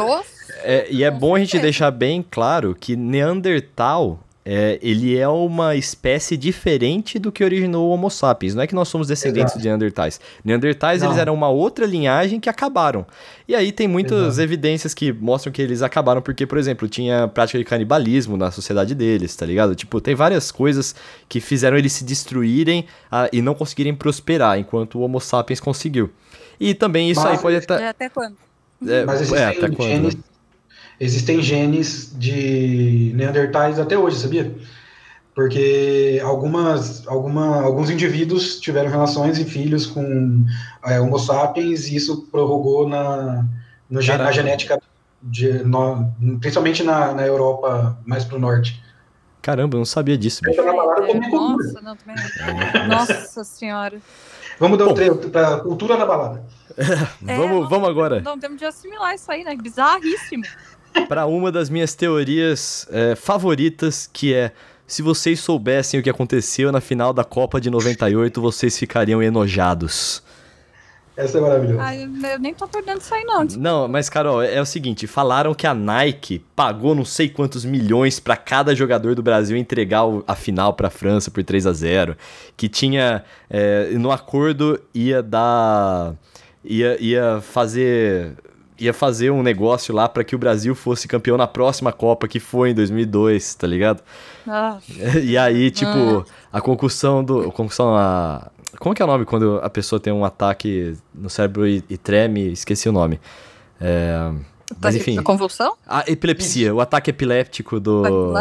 E é bom a gente deixar bem claro que Neandertal, ele é uma espécie diferente do que originou o Homo sapiens. Não é que nós somos descendentes de Neandertais. Neandertais, eles eram uma outra linhagem que acabaram. E aí tem muitas evidências que mostram que eles acabaram porque, por exemplo, tinha prática de canibalismo na sociedade deles, tá ligado? Tipo, tem várias coisas que fizeram eles se destruírem e não conseguirem prosperar, enquanto o Homo sapiens conseguiu. E também isso aí pode estar... até quando? Até quando? Existem genes de Neandertais até hoje, sabia? Porque alguns indivíduos tiveram relações e filhos com Homo sapiens e isso prorrogou na genética, principalmente na Europa, mais pro norte. Caramba, eu não sabia disso. Bicho. Nossa, não, também... Nossa senhora. Vamos dar um treino pra cultura da balada. Vamos agora. Não temos de assimilar isso aí, né? Bizarríssimo. Para uma das minhas teorias favoritas, que é: se vocês soubessem o que aconteceu na final da Copa de 98, vocês ficariam enojados. Essa é maravilhosa. Eu nem tô perdendo isso aí, não. Não, mas, Carol, é o seguinte, falaram que a Nike pagou não sei quantos milhões para cada jogador do Brasil entregar a final para a França por 3-0, que tinha, no acordo, ia fazer um negócio lá pra que o Brasil fosse campeão na próxima Copa, que foi em 2002, tá ligado? E aí, tipo, a concussão do... Como que é o nome quando a pessoa tem um ataque no cérebro e treme? Esqueci o nome. Mas enfim... A convulsão? A epilepsia, o ataque epiléptico do...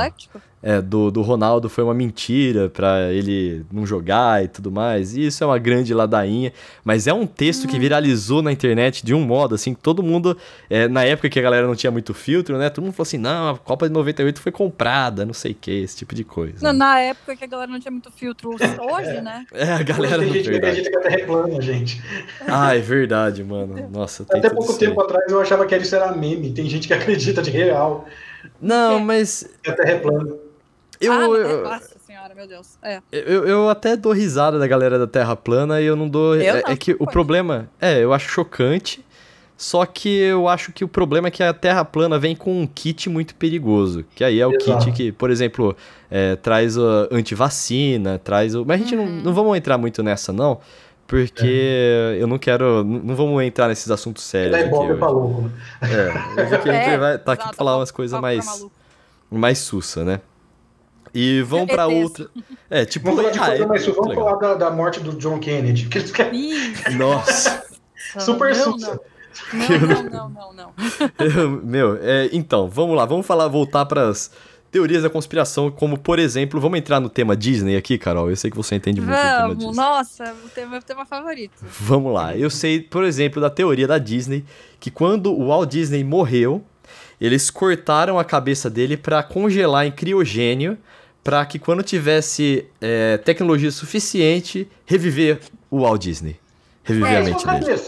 do Ronaldo foi uma mentira pra ele não jogar e tudo mais. E isso é uma grande ladainha, mas é um texto que viralizou na internet de um modo, assim, que todo mundo, na época que a galera não tinha muito filtro, né? Todo mundo falou assim, não, a Copa de 98 foi comprada, não sei o que, esse tipo de coisa. Não, né? Na época que a galera não tinha muito filtro, hoje, né? É, a galera não tem gente que acredita que até reclama, gente. Ah, é verdade, mano. Nossa, tem até pouco tempo atrás eu achava que isso era meme, tem gente que acredita de real. Não, mas... até replano. Nossa senhora, meu Deus. É. Eu até dou risada da galera da Terra plana e eu não dou... O problema... eu acho chocante, só que eu acho que o problema é que a Terra plana vem com um kit muito perigoso, que aí é o kit que, por exemplo, traz a antivacina, mas a gente não vamos entrar muito nessa, não, porque eu não quero... Não vamos entrar nesses assuntos sérios aqui. A gente vai estar aqui pra falar umas coisas mais sussa, né? E vão pra outra... Vamos falar da morte do John Kennedy. Nossa! Super sussa. Não. Então, vamos lá. Vamos voltar pras teorias da conspiração, como, por exemplo... Vamos entrar no tema Disney aqui, Carol? Eu sei que você entende muito do tema Disney. Nossa, o tema favorito. Vamos lá. Eu sei, por exemplo, da teoria da Disney, que quando o Walt Disney morreu, eles cortaram a cabeça dele pra congelar em criogênio, para que quando tivesse tecnologia suficiente, reviver o Walt Disney. Reviver a mente dele.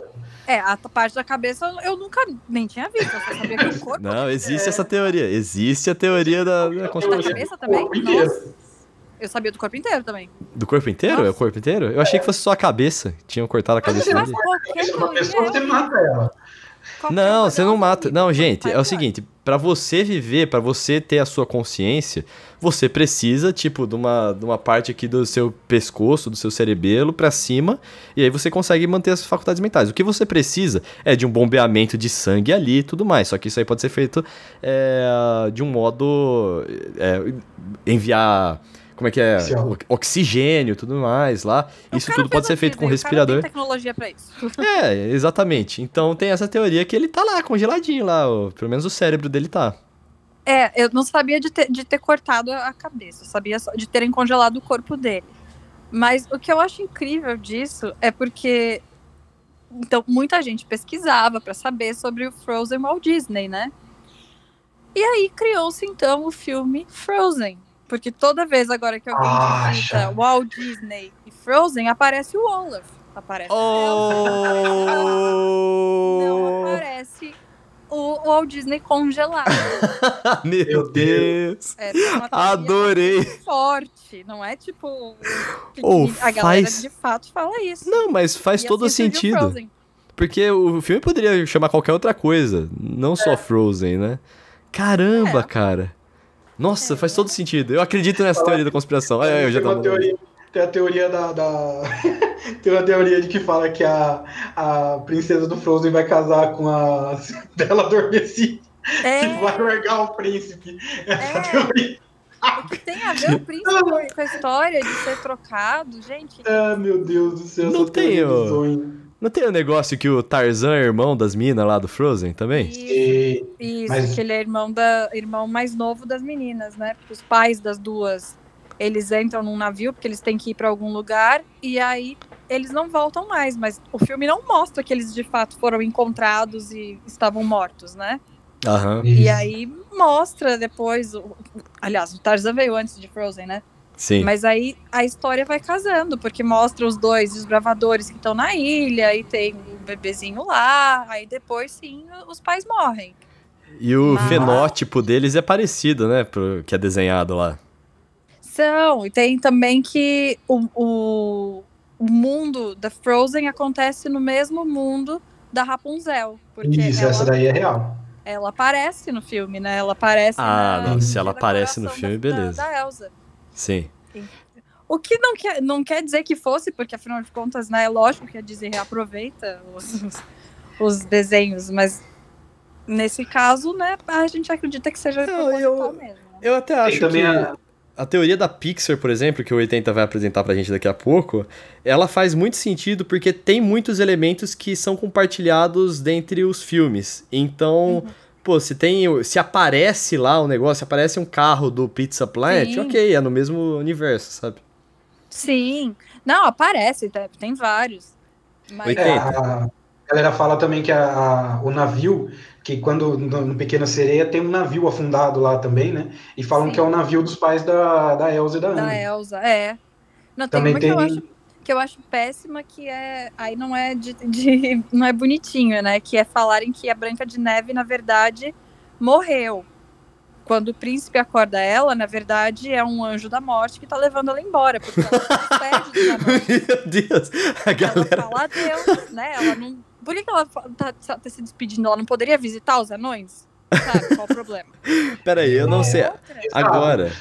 A parte da cabeça eu nunca nem tinha visto, eu só sabia que o corpo... Não, existe essa teoria. Existe a teoria da conspiração. Da cabeça também? Nossa. Eu sabia do corpo inteiro também. Do corpo inteiro? Nossa. É o corpo inteiro? Eu achei que fosse só a cabeça. Tinham cortado a cabeça dele. Mas uma pessoa você mata ela. Não, você não mata. Não, gente, é o seguinte, pra você viver, pra você ter a sua consciência, você precisa, de uma parte aqui do seu pescoço, do seu cerebelo pra cima, e aí você consegue manter as faculdades mentais. O que você precisa é de um bombeamento de sangue ali e tudo mais, só que isso aí pode ser feito de um modo... enviar... Como é que é? Oxigênio, tudo mais lá. Isso tudo pode ser feito com um respirador. O cara tem tecnologia pra isso. Exatamente. Então tem essa teoria que ele tá lá, congeladinho lá. Pelo menos o cérebro dele tá. Eu não sabia de ter cortado a cabeça. Eu sabia só de terem congelado o corpo dele. Mas o que eu acho incrível disso é porque... Então, muita gente pesquisava pra saber sobre o Frozen Walt Disney, né? E aí criou-se, então, o filme Frozen. Porque toda vez agora que alguém digita Walt Disney e Frozen, aparece o Olaf. Aparece o Elsa. Não aparece o Walt Disney congelado. Meu Deus! Adorei! Forte, não é tipo... A galera de fato fala isso. Não, mas faz todo sentido. Porque o filme poderia chamar qualquer outra coisa. Não só Frozen, né? Caramba, cara! Nossa, faz todo sentido. Eu acredito nessa teoria da conspiração. Tem a teoria tem uma teoria de que fala que a princesa do Frozen vai casar com a Bela adormecida. Que vai largar o príncipe. Essa teoria. O que tem a ver o príncipe com a história de ser trocado, gente? Meu Deus do céu. Não tem o negócio que o Tarzan é irmão das minas lá do Frozen também? Isso, que ele é irmão mais novo das meninas, né? Porque os pais das duas, eles entram num navio porque eles têm que ir pra algum lugar e aí eles não voltam mais. Mas o filme não mostra que eles de fato foram encontrados e estavam mortos, né? Aham. E aí mostra depois... Aliás, o Tarzan veio antes de Frozen, né? Sim. Mas aí a história vai casando, porque mostra os dois desbravadores que estão na ilha, e tem um bebezinho lá, aí depois sim os pais morrem. E o fenótipo deles é parecido, né, que é desenhado lá. E tem também que o mundo da Frozen acontece no mesmo mundo da Rapunzel. Porque essa daí é real. Ela aparece no filme, né, ela aparece se ela aparece no filme, beleza. Da Elsa. Sim. O que não quer dizer que fosse, porque afinal de contas, né, é lógico que a Disney reaproveita os desenhos, mas nesse caso, né, a gente acredita que seja proposital mesmo. Né? Eu até acho que a teoria da Pixar, por exemplo, que o 80 vai apresentar pra gente daqui a pouco, ela faz muito sentido porque tem muitos elementos que são compartilhados dentre os filmes. Então... pô, se tem, se aparece lá um negócio, aparece um carro do Pizza Planet, sim, ok, é no mesmo universo, sabe? Sim. Não, aparece, tem vários. Mas... A galera fala também que o navio, que quando no Pequena Sereia tem um navio afundado lá também, né? E falam, sim, que é o navio dos pais da Elsa e da Anna. Da Elsa, é. Não, tem também uma que eu acho péssima, que é... Aí não é não é bonitinho, né? Que é falarem que a Branca de Neve, na verdade, morreu. Quando o príncipe acorda ela, na verdade, é um anjo da morte que tá levando ela embora, porque ela se perde da noite. Meu Deus! A galera... Ela fala adeus, né? Ela não... Por que ela tá se despedindo? Ela não poderia visitar os anões? Sabe? Qual o problema? Peraí, eu não sei. Agora,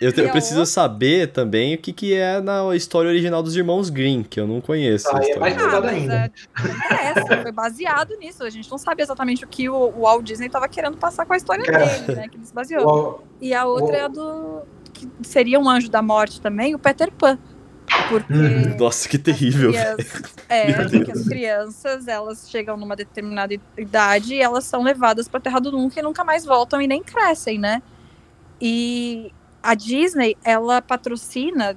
eu preciso saber também o que é na história original dos Irmãos Grimm, que eu não conheço. Ah, é mais pesado ainda. Foi baseado nisso. A gente não sabe exatamente o que o Walt Disney tava querendo passar com a história dele, né? Que ele se baseou. E a outra é a do... que seria um anjo da morte também, o Peter Pan. Porque nossa, que terrível. Porque as crianças, elas chegam numa determinada idade e elas são levadas pra Terra do Nunca e nunca mais voltam e nem crescem, né? E a Disney, ela patrocina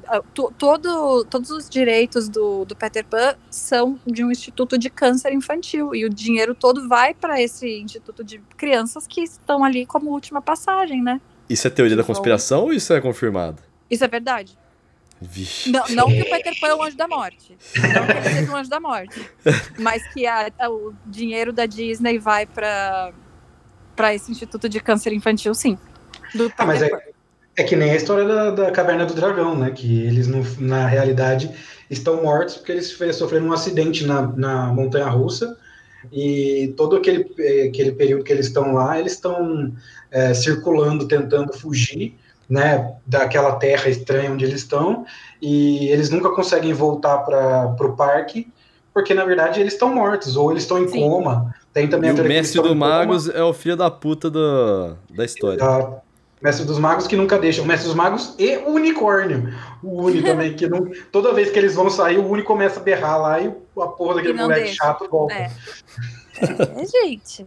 todos os direitos do Peter Pan são de um instituto de câncer infantil, e o dinheiro todo vai pra esse instituto de crianças que estão ali como última passagem, né? Isso é teoria da conspiração ou isso é confirmado? Isso é verdade. Não que o Peter Pan é um anjo da morte. Não que ele seja um anjo da morte. Mas que o dinheiro da Disney vai pra esse instituto de câncer infantil, sim. Mas é que nem a história da Caverna do Dragão, né? Que eles, na realidade, estão mortos porque eles sofreram um acidente na montanha-russa. E todo aquele período que eles estão lá, eles estão circulando, tentando fugir, né, daquela terra estranha onde eles estão, e eles nunca conseguem voltar para o parque, porque na verdade eles estão mortos, ou eles estão em coma. Tem também o Mestre dos Magos é o filho da puta da história. Mestre dos Magos que nunca deixa. O Mestre dos Magos e o Unicórnio. O Uni também, que não... Toda vez que eles vão sair, o Uni começa a berrar lá e a porra daquele moleque chato volta. Gente...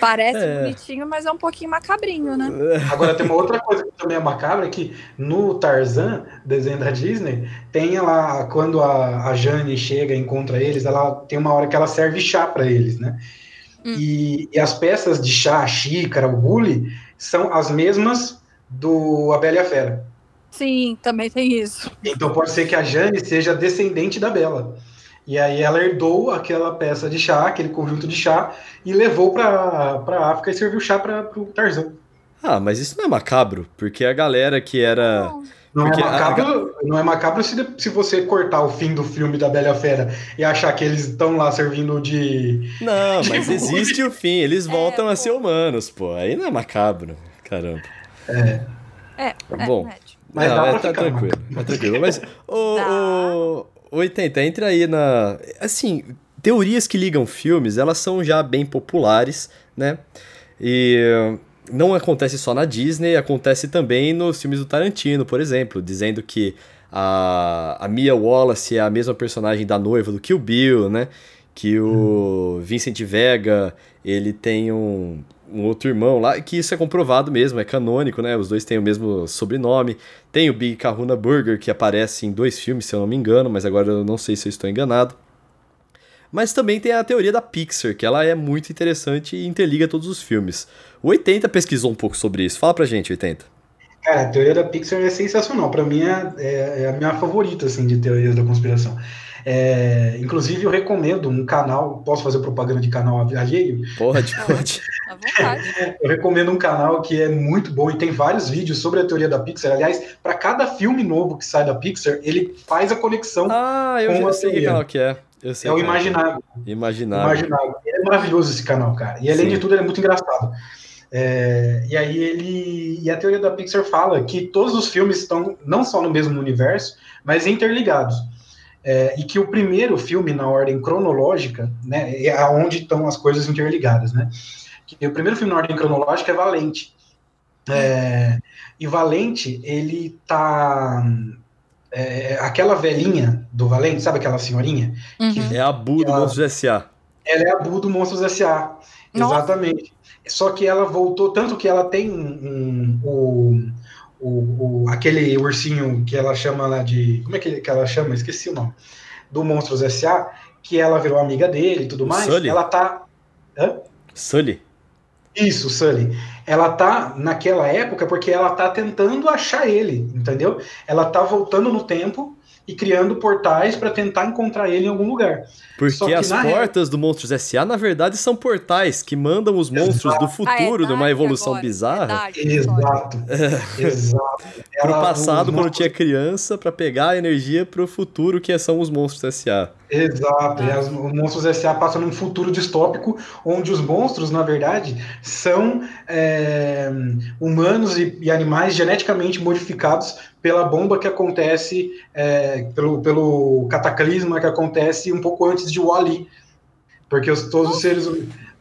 Parece bonitinho, mas é um pouquinho macabrinho, né? Agora, tem uma outra coisa que também é macabra, que no Tarzan, desenho da Disney, tem ela, quando a Jane chega e encontra eles, ela tem uma hora que ela serve chá pra eles, né? E as peças de chá, a xícara, o bule, são as mesmas do A Bela e a Fera. Sim, também tem isso. Então pode ser que a Jane seja descendente da Bela. E aí ela herdou aquela peça de chá, aquele conjunto de chá, e levou pra África e serviu chá pro Tarzan. Ah, mas isso não é macabro, porque a galera que era... Não é macabro se você cortar o fim do filme da Bela e a Fera e achar que eles estão lá servindo de... Não, mas existe o fim, eles voltam a ser humanos, pô. Aí não é macabro, caramba. Bom, mas dá pra ficar tranquilo. Tá tranquilo, mas... Tá. 80, entra aí na... Assim, teorias que ligam filmes, elas são já bem populares, né? E não acontece só na Disney, acontece também nos filmes do Tarantino, por exemplo, dizendo que a Mia Wallace é a mesma personagem da noiva do Kill Bill, né? Que o Vincent Vega, ele tem um outro irmão lá, que isso é comprovado mesmo, é canônico, né? Os dois têm o mesmo sobrenome. Tem o Big Kahuna Burger, que aparece em 2 filmes, se eu não me engano, mas agora eu não sei se eu estou enganado. Mas também tem a teoria da Pixar, que ela é muito interessante e interliga todos os filmes. O 80 pesquisou um pouco sobre isso. Fala pra gente, 80. Cara, a teoria da Pixar é sensacional. Pra mim é a minha favorita, assim, de teorias da conspiração. Inclusive eu recomendo um canal, posso fazer propaganda de canal alheio? Pode. À vontade. Eu recomendo um canal que é muito bom e tem vários vídeos sobre a teoria da Pixar. Aliás, para cada filme novo que sai da Pixar, ele faz a conexão com a sei que canal que é. Eu sei é o Imaginário. Imaginário. É maravilhoso esse canal, cara. E além de tudo, ele é muito engraçado. E a teoria da Pixar fala que todos os filmes estão não só no mesmo universo, mas interligados. E que o primeiro filme, na ordem cronológica, né, é onde estão as coisas interligadas, né? Que o primeiro filme na ordem cronológica é Valente. E Valente, ele tá... aquela velhinha do Valente, sabe aquela senhorinha? Uhum. É a Bu do Monstros S.A. Ela é a Bu do Monstros S.A., exatamente. Só que ela voltou, tanto que ela tem aquele ursinho que ela chama lá de... Como é que ela chama? Esqueci o nome. Do Monstros S.A., que ela virou amiga dele e tudo mais. Sully. Ela tá... Hã? Sully. Isso, Sully. Ela tá naquela época porque ela tá tentando achar ele, entendeu? Ela tá voltando no tempo e criando portais para tentar encontrar ele em algum lugar. Porque as portas do Monstros S.A. na verdade são portais que mandam os monstros do futuro numa evolução bizarra. Exato. Exato. Pro passado quando tinha criança, para pegar a energia pro futuro que são os Monstros S.A. Exato, e os Monstros S.A. passam num futuro distópico, onde os monstros, na verdade, são humanos e animais geneticamente modificados pela bomba que acontece, pelo cataclisma que acontece um pouco antes de Wall-E, porque todos os seres...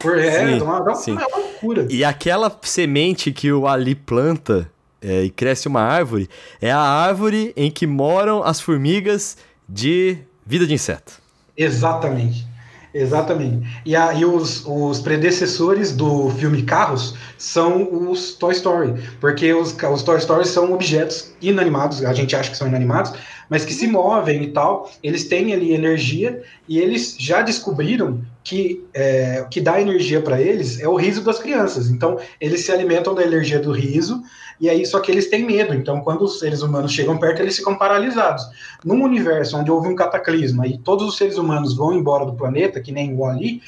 é uma loucura. E aquela semente que o Wall-E planta e cresce uma árvore, é a árvore em que moram as formigas de... Vida de inseto. Exatamente. Exatamente. E aí os predecessores do filme Carros são os Toy Story, porque os Toy Story são objetos inanimados, a gente acha que são inanimados, mas que se movem e tal, eles têm ali energia, e eles já descobriram que o que dá energia para eles é o riso das crianças. Então, eles se alimentam da energia do riso, e aí só que eles têm medo. Então, quando os seres humanos chegam perto, eles ficam paralisados. Num universo onde houve um cataclisma e todos os seres humanos vão embora do planeta, que nem o Wall-E,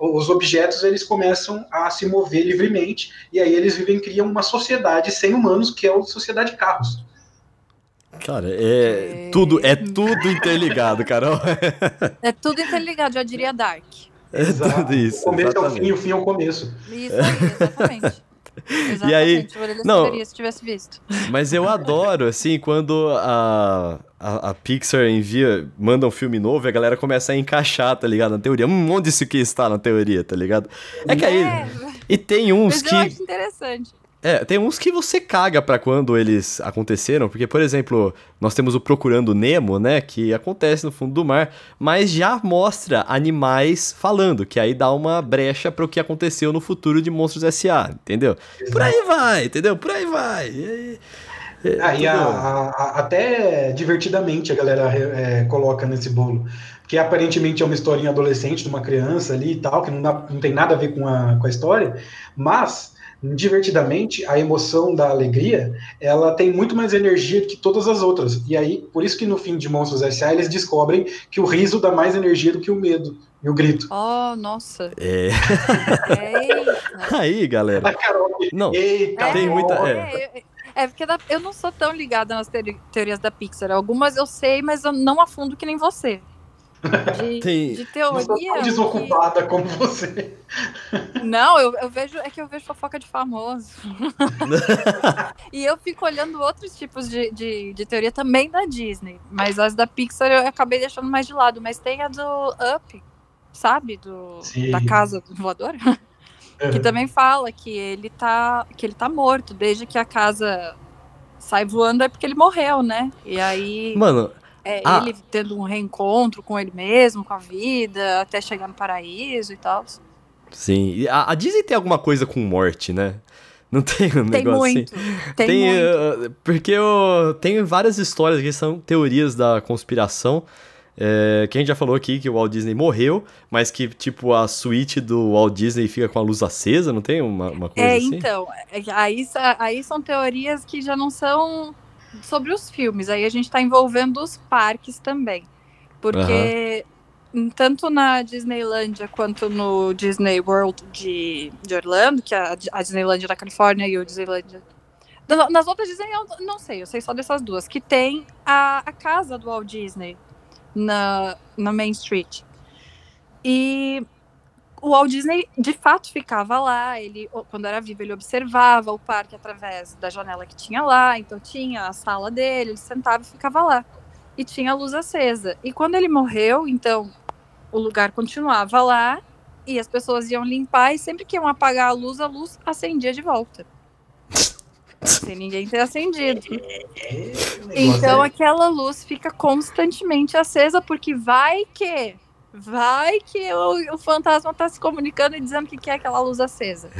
os objetos eles começam a se mover livremente, e aí eles criam uma sociedade sem humanos, que é a sociedade Carros. Cara, é tudo interligado, Carol. É tudo interligado, eu diria Dark. Exato. Tudo isso. O começo é o fim, o fim é o começo. Isso aí, exatamente. Exatamente. E aí, se tivesse visto. Mas eu adoro, assim, quando a Pixar manda um filme novo e a galera começa a encaixar, tá ligado? Na teoria. Onde isso aqui está na teoria, tá ligado? É que aí. E tem uns mas que. Eu acho interessante. Tem uns que você caga pra quando eles aconteceram, porque, por exemplo, nós temos o Procurando Nemo, né, que acontece no fundo do mar, mas já mostra animais falando, que aí dá uma brecha pro que aconteceu no futuro de Monstros S.A., entendeu? Exato. Por aí vai, entendeu? Por aí vai. Até divertidamente a galera coloca nesse bolo, que aparentemente é uma historinha adolescente de uma criança ali e tal, que não tem nada a ver com a história, mas... Divertidamente, a emoção da alegria, ela tem muito mais energia que todas as outras. E aí, por isso que no fim de Monstros S.A. eles descobrem que o riso dá mais energia do que o medo e o grito. Oh, nossa. Aí, galera. Carol, não, tem muita... porque eu não sou tão ligada nas teorias da Pixar. Algumas eu sei, mas eu não a fundo que nem você. De teoria. Não sou tão desocupada como você. Não, eu vejo. É que eu vejo fofoca de famoso. E eu fico olhando outros tipos de teoria também da Disney. Mas as da Pixar eu acabei deixando mais de lado. Mas tem a do Up, sabe? Da casa do voador. Que também fala que ele tá morto. Desde que a casa sai voando é porque ele morreu, né? E aí. Mano. Ele tendo um reencontro com ele mesmo, com a vida, até chegar no paraíso e tal. Sim, a Disney tem alguma coisa com morte, né? Não tem um negócio muito, assim? Tem muito. Porque eu tenho várias histórias que são teorias da conspiração, que a gente já falou aqui que o Walt Disney morreu, mas que tipo a suíte do Walt Disney fica com a luz acesa, não tem uma coisa assim? Então, aí são teorias que já não são... sobre os filmes, aí a gente tá envolvendo os parques também, porque tanto na Disneylândia quanto no Disney World de Orlando, que a Disneylândia da Califórnia e o Disneylândia... Nas outras Disney eu não sei, eu sei só dessas duas, que tem a casa do Walt Disney na Main Street. E... o Walt Disney, de fato, ficava lá, ele, quando era vivo, ele observava o parque através da janela que tinha lá, então tinha a sala dele, ele sentava e ficava lá, e tinha a luz acesa. E quando ele morreu, então, o lugar continuava lá, e as pessoas iam limpar, e sempre que iam apagar a luz acendia de volta. Sem ninguém ter acendido. Então, aquela luz fica constantemente acesa, porque vai que... vai que o fantasma tá se comunicando e dizendo que quer aquela luz acesa.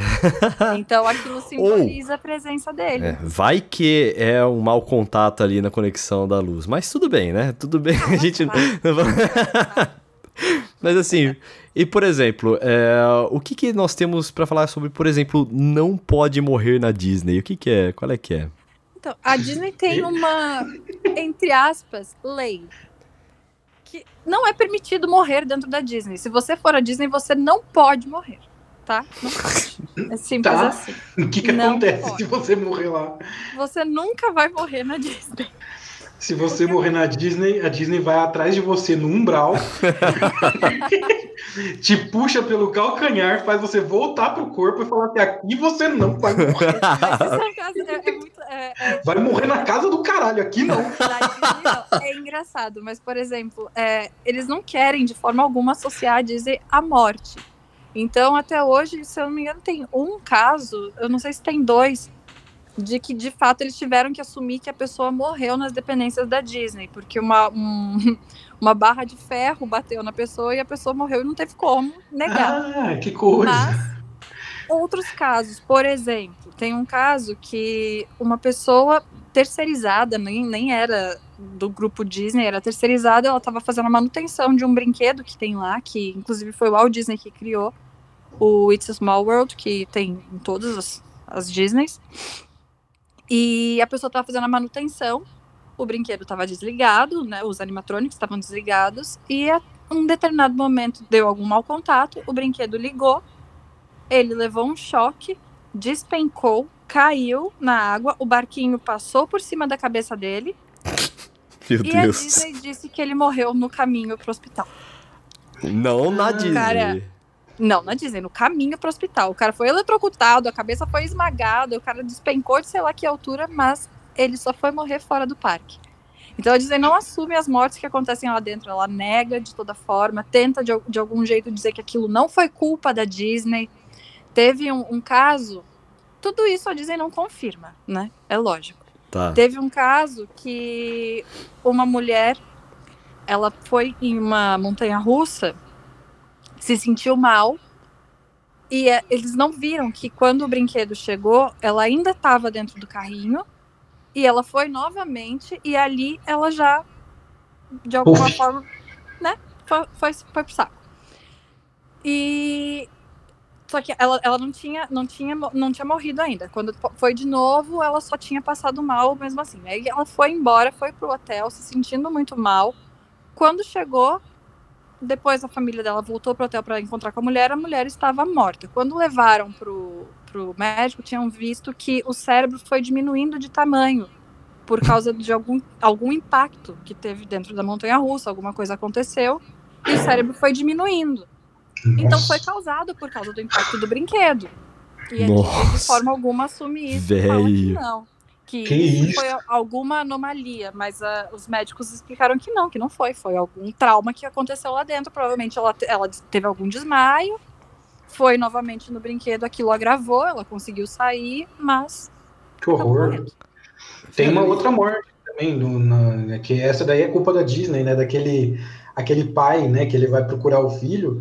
Então aquilo simboliza a presença dele. É, vai que é um mau contato ali na conexão da luz. Mas tudo bem, né? Tudo bem. Não, a gente vai. Mas assim, e por exemplo, o que que nós temos pra falar sobre, por exemplo, Não Pode Morrer na Disney? O que que é? Qual é que é? Então, a Disney tem uma, entre aspas, lei. Que não é permitido morrer dentro da Disney. Se você for à Disney, você não pode morrer, tá? Não pode. É simples assim. O que não acontece pode. Se você morrer lá? Você nunca vai morrer na Disney. Se você morrer na Disney, a Disney vai atrás de você no umbral, te puxa pelo calcanhar, faz você voltar pro corpo e falar que aqui você não vai morrer. Vai morrer na casa do caralho, aqui não. É engraçado, mas, por exemplo, eles não querem de forma alguma associar a Disney à morte. Então, até hoje, se eu não me engano, tem um caso, eu não sei se tem dois, de que, de fato, eles tiveram que assumir que a pessoa morreu nas dependências da Disney, porque uma barra de ferro bateu na pessoa e a pessoa morreu e não teve como negar. Ah, que coisa! Mas, outros casos, por exemplo, tem um caso que uma pessoa terceirizada, nem era do grupo Disney, era terceirizada, ela estava fazendo a manutenção de um brinquedo que tem lá, que inclusive foi o Walt Disney que criou, o It's a Small World, que tem em todas as Disneys. E a pessoa estava fazendo a manutenção, o brinquedo estava desligado, né, os animatrônicos estavam desligados, e a um determinado momento deu algum mau contato, o brinquedo ligou, ele levou um choque, despencou, caiu na água, o barquinho passou por cima da cabeça dele, meu e Deus. A Disney disse que ele morreu no caminho pro hospital. Não na Disney. Não, na Disney, no caminho pro hospital. O cara foi eletrocutado, a cabeça foi esmagada, o cara despencou de sei lá que altura, mas ele só foi morrer fora do parque. Então a Disney não assume as mortes que acontecem lá dentro, ela nega de toda forma, tenta de algum jeito dizer que aquilo não foi culpa da Disney. Teve um caso, tudo isso a Disney não confirma, né? É lógico. Tá. Teve um caso que uma mulher, ela foi em uma montanha-russa, se sentiu mal e eles não viram que quando o brinquedo chegou, ela ainda estava dentro do carrinho e ela foi novamente e ali ela já, de alguma forma, né, foi pro saco. E só que ela não tinha morrido ainda. Quando foi de novo, ela só tinha passado mal mesmo assim. Aí ela foi embora, foi pro hotel, se sentindo muito mal. Quando chegou, depois a família dela voltou pro hotel para encontrar com a mulher estava morta. Quando levaram pro médico, tinham visto que o cérebro foi diminuindo de tamanho por causa de algum impacto que teve dentro da montanha-russa, alguma coisa aconteceu, e o cérebro foi diminuindo. Nossa. Então foi causado por causa do impacto do brinquedo. E aqui, de forma alguma, assume isso e fala que não. Que isso foi alguma anomalia, mas os médicos explicaram que não foi. Foi algum trauma que aconteceu lá dentro. Provavelmente ela teve algum desmaio, foi novamente no brinquedo, aquilo agravou, ela conseguiu sair, mas... Que horror. Tem uma outra morte também, que essa daí é culpa da Disney, né? Aquele pai, né? Que ele vai procurar o filho,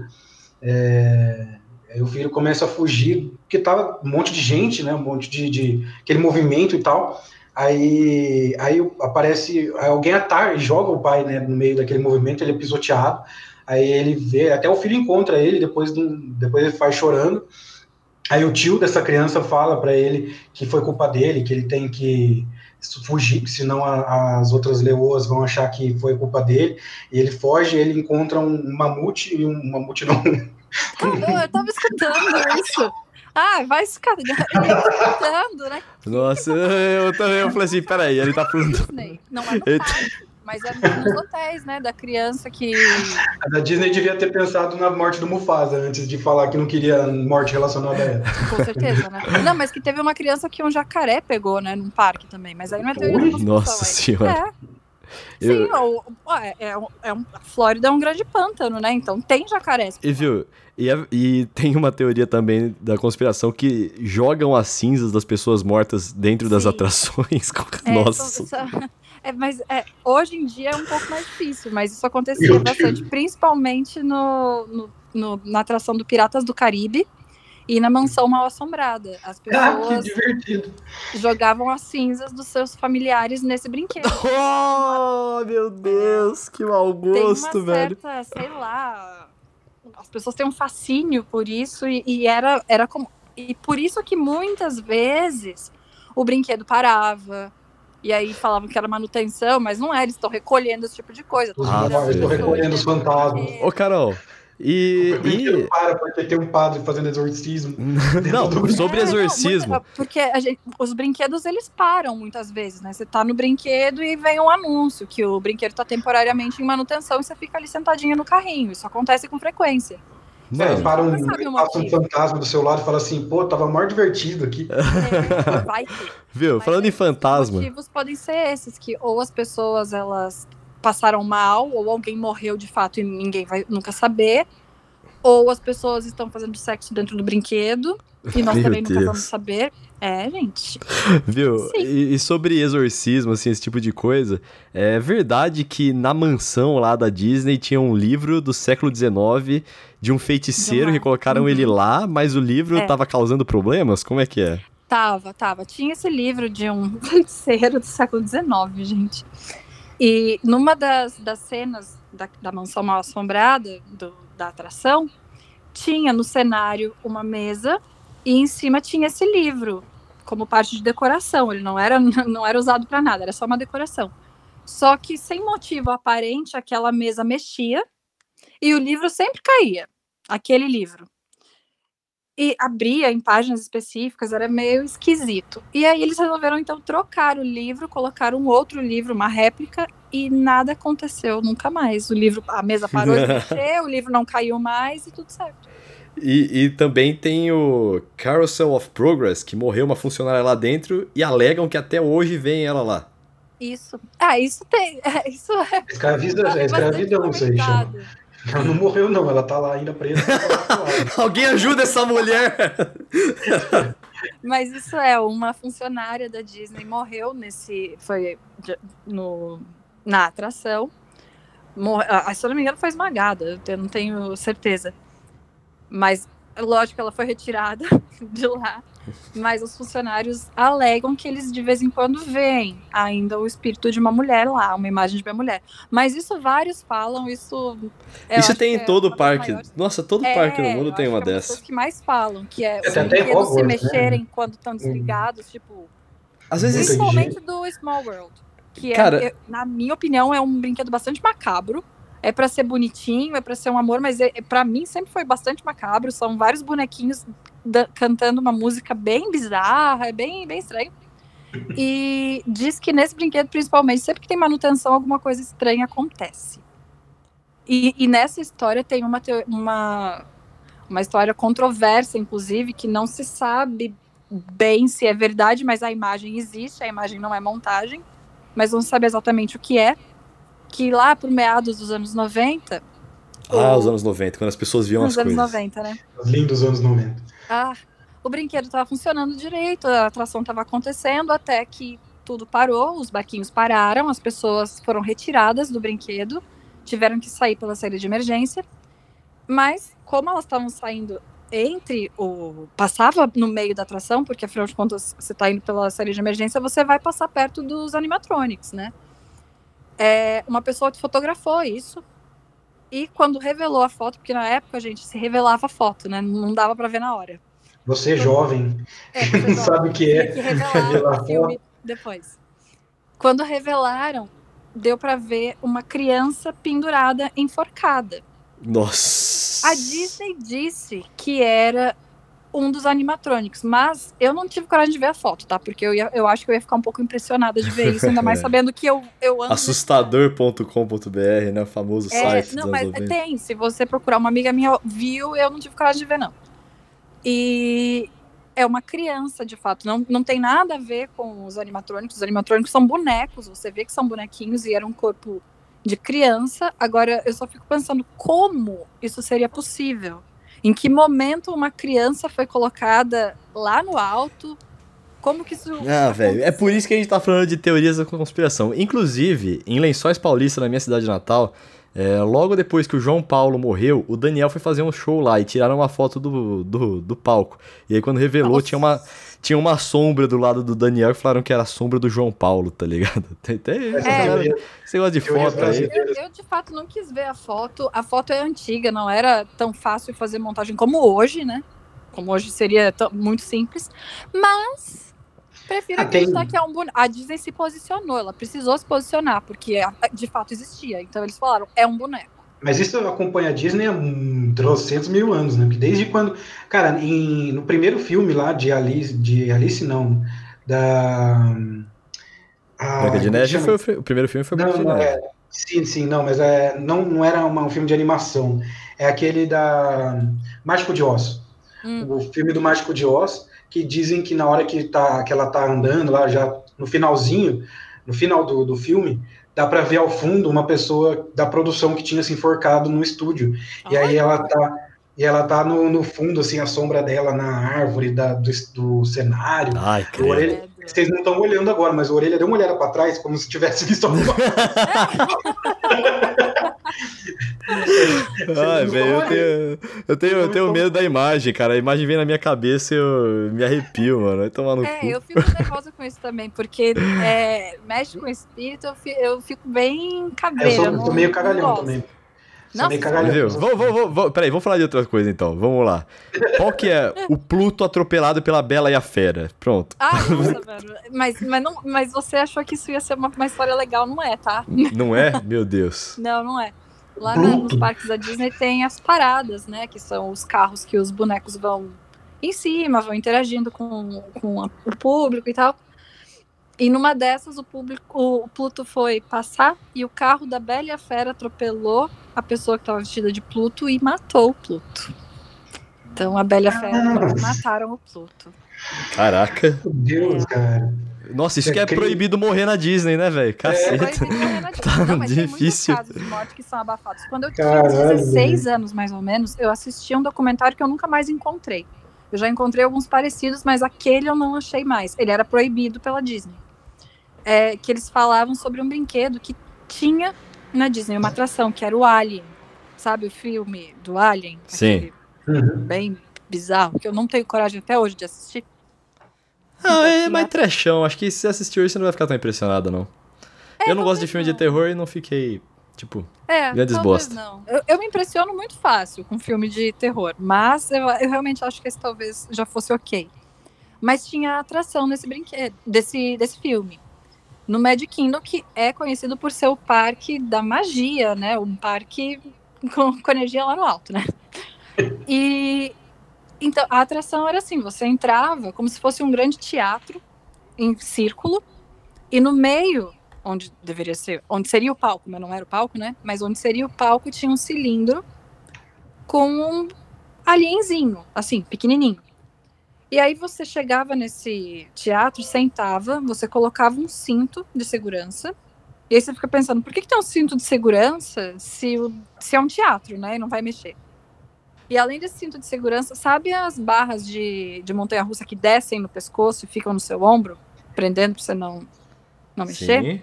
aí o filho começa a fugir, porque tava um monte de gente, né? Um monte de aquele movimento e tal. Aí aparece, alguém atar e joga o pai, né, no meio daquele movimento, ele é pisoteado. Aí ele vê, até o filho encontra ele, depois ele faz chorando. Aí o tio dessa criança fala para ele que foi culpa dele, que ele tem que fugir, senão as outras leoas vão achar que foi culpa dele. E ele foge, ele encontra um mamute não... Eu tava escutando isso. Ah, vai se escutando, né? Nossa, eu também. Eu falei assim: peraí, ele tá falando. Não é no parque, mas é nos hotéis, né? Da criança que. A Disney devia ter pensado na morte do Mufasa antes de falar que não queria morte relacionada a ela. Com certeza, né? Não, mas que teve uma criança que um jacaré pegou, né? Num parque também. Mas aí não é teoria. Nossa senhora. É. Sim, a Flórida é um grande pântano, né? Então tem jacarés. E viu? E tem uma teoria também da conspiração que jogam as cinzas das pessoas mortas dentro das atrações. Nossa. Hoje em dia é um pouco mais difícil, mas isso acontecia bastante, principalmente na atração do Piratas do Caribe e na Mansão Mal Assombrada. As pessoas jogavam as cinzas dos seus familiares nesse brinquedo. Oh, meu Deus, que mau gosto, tem uma velho. Certa, sei lá, as pessoas têm um fascínio por isso e era como... E por isso que muitas vezes o brinquedo parava. E aí falavam que era manutenção, mas não é, eles estão recolhendo esse tipo de coisa. Eles estão recolhendo os fantasmas. Ô, Carol, e... para porque tem um padre fazendo exorcismo. Não, sobre exorcismo. Não, porque os brinquedos, eles param muitas vezes, né? Você tá no brinquedo e vem um anúncio que o brinquedo tá temporariamente em manutenção e você fica ali sentadinha no carrinho. Isso acontece com frequência. Não, passa um fantasma do seu lado e fala assim, pô, tava mó divertido aqui. É, vai ter. Viu, falando em fantasma... Os motivos podem ser esses, que ou as pessoas, elas passaram mal, ou alguém morreu de fato e ninguém vai nunca saber, ou as pessoas estão fazendo sexo dentro do brinquedo, e nós também nunca vamos saber. É, gente. Viu, e sobre exorcismo, assim, esse tipo de coisa, é verdade que na mansão lá da Disney tinha um livro do século XIX... de um feiticeiro que colocaram ele lá, mas o livro tava causando problemas? Como é que é? Tava. Tinha esse livro de um feiticeiro do século XIX, gente. E numa das cenas da Mansão Mal Assombrada, da atração, tinha no cenário uma mesa e em cima tinha esse livro, como parte de decoração. Ele não era usado para nada, era só uma decoração. Só que sem motivo aparente, aquela mesa mexia, e o livro sempre caía, aquele livro. E abria em páginas específicas, era meio esquisito. E aí eles resolveram, então, trocar o livro, colocar um outro livro, uma réplica, e nada aconteceu nunca mais. O livro, a mesa parou de mexer, o livro não caiu mais e tudo certo. E também tem o Carousel of Progress, que morreu uma funcionária lá dentro e alegam que até hoje vem ela lá. Isso. Ah, isso tem... Isso é... Escravidão, isso aí chama. Ela não morreu, não. Ela tá lá ainda presa. Alguém ajuda essa mulher! Mas isso é, uma funcionária da Disney morreu na atração. Se eu não me engano, foi esmagada. Eu não tenho certeza. Mas, lógico, ela foi retirada de lá. Mas os funcionários alegam que eles de vez em quando veem ainda o espírito de uma mulher lá, uma imagem de uma mulher. Mas isso vários falam, isso... Isso tem em todo parque. Nossa, todo parque no mundo tem uma dessas. É uma das que mais falam, que é os brinquedos se mexerem quando estão desligados, tipo... Às vezes principalmente do Small World, que na minha opinião é um brinquedo bastante macabro. É pra ser bonitinho, é pra ser um amor, mas pra mim sempre foi bastante macabro. São vários bonequinhos cantando uma música bem bizarra, é bem, bem estranho. E diz que nesse brinquedo, principalmente, sempre que tem manutenção, alguma coisa estranha acontece. E nessa história tem uma história controversa, inclusive, que não se sabe bem se é verdade, mas a imagem existe, a imagem não é montagem, mas não se sabe exatamente o que é. Que lá por meados dos anos 90... os anos 90, quando as pessoas viam as coisas. Os anos 90, né? Lindos anos 90. O brinquedo estava funcionando direito, a atração estava acontecendo, até que tudo parou, os barquinhos pararam, as pessoas foram retiradas do brinquedo, tiveram que sair pela saída de emergência, mas como elas estavam saindo passava no meio da atração, porque afinal de contas, você está indo pela saída de emergência, você vai passar perto dos animatronics, né? Uma pessoa que fotografou isso e quando revelou a foto, porque na época, gente, se revelava a foto, né? Não dava pra ver na hora. Você então, jovem, você não sabe o que é. Que revelar o filme depois. Quando revelaram, deu pra ver uma criança pendurada, enforcada. Nossa! A Disney disse que era um dos animatronics, mas eu não tive coragem de ver a foto, tá? Porque eu acho que eu ia ficar um pouco impressionada de ver isso, ainda mais sabendo que eu amo... Assustador.com.br, né? O famoso site. Não, mas tem. Se você procurar, uma amiga minha viu, eu não tive coragem de ver, não. E é uma criança, de fato. Não tem nada a ver com os animatrônicos. Os animatrônicos são bonecos. Você vê que são bonequinhos e era um corpo de criança. Agora, eu só fico pensando como isso seria possível. Em que momento uma criança foi colocada lá no alto Como que isso... Ah, velho, é por isso que a gente tá falando de teorias da conspiração. Inclusive, em Lençóis Paulista, na minha cidade natal, logo depois que o João Paulo morreu, o Daniel foi fazer um show lá e tiraram uma foto do palco. E aí quando revelou, tinha uma sombra do lado do Daniel e falaram que era a sombra do João Paulo, tá ligado? Você gosta de foto aí? Eu de fato não quis ver a foto. A foto é antiga, não era tão fácil fazer montagem como hoje, né? Como hoje seria muito simples. Mas... prefiro acreditar que é um boneco. A Disney se posicionou, ela precisou se posicionar, porque de fato existia. Então eles falaram, é um boneco. Mas isso acompanha a Disney há 300 mil anos, né? Porque desde quando... Cara, no primeiro filme lá Branca de Neve foi o primeiro filme, foi Branca de Neve. Não era um filme de animação. É aquele da Mágico de Oz. O filme do Mágico de Oz, que dizem que na hora que ela tá andando lá, já no finalzinho, no final do filme, dá pra ver ao fundo uma pessoa da produção que tinha se enforcado no estúdio. E aí ela tá no fundo, assim, a sombra dela na árvore do cenário. Ai, que orelha, vocês não estão olhando agora, mas a orelha deu uma olhada pra trás, como se tivesse visto alguma coisa. Ah, véio, eu tenho medo da imagem, cara. A imagem vem na minha cabeça e eu me arrepio, mano. Vai tomar no cu. Eu fico nervosa com isso também, porque mexe com o espírito, eu fico bem cabreiro. Eu sou meio cagalhão também. Peraí, vamos falar de outra coisa então. Vamos lá. Qual que é o Pluto atropelado pela Bela e a Fera? Pronto. Ah, nossa, velho. Mas você achou que isso ia ser uma história legal? Não é, tá? Não é? Meu Deus. Não é. Lá nos parques da Disney tem as paradas, né? Que são os carros que os bonecos vão em cima, vão interagindo com o público e tal. E numa dessas, o Pluto foi passar e o carro da Bela e a Fera atropelou a pessoa que estava vestida de Pluto e matou o Pluto. Então a Bela e a Fera mataram o Pluto. Caraca. Meu Deus, cara. Nossa, isso que é proibido morrer na Disney, né, velho? Caceta. É proibido morrer na Disney. Não, mas difícil. Tem muitos casos de morte que são abafados. Quando eu tinha 16 anos, mais ou menos, eu assisti um documentário que eu nunca mais encontrei. Eu já encontrei alguns parecidos, mas aquele eu não achei mais. Ele era proibido pela Disney. Que eles falavam sobre um brinquedo que tinha na Disney, uma atração, que era o Alien. Sabe o filme do Alien? Sim. Bem bizarro, que eu não tenho coragem até hoje de assistir. Ah, é mais trechão. Acho que se você assistir hoje, você não vai ficar tão impressionada, não. Eu não gosto de filme de terror e não fiquei, tipo, grandes bosta. Não. Eu me impressiono muito fácil com filme de terror, mas eu realmente acho que esse talvez já fosse ok. Mas tinha atração nesse brinquedo, desse filme. No Magic Kingdom, que é conhecido por ser o parque da magia, né? Um parque com energia lá no alto, né? E então a atração era assim, você entrava como se fosse um grande teatro em círculo, e no meio, onde seria o palco, mas não era o palco, né? Mas onde seria o palco tinha um cilindro com um alienzinho, assim, pequenininho. E aí você chegava nesse teatro, sentava, você colocava um cinto de segurança. E aí você fica pensando, por que tem um cinto de segurança se é um teatro, né? E não vai mexer. E além desse cinto de segurança, sabe as barras de montanha-russa que descem no pescoço e ficam no seu ombro, prendendo pra você não mexer? Sim.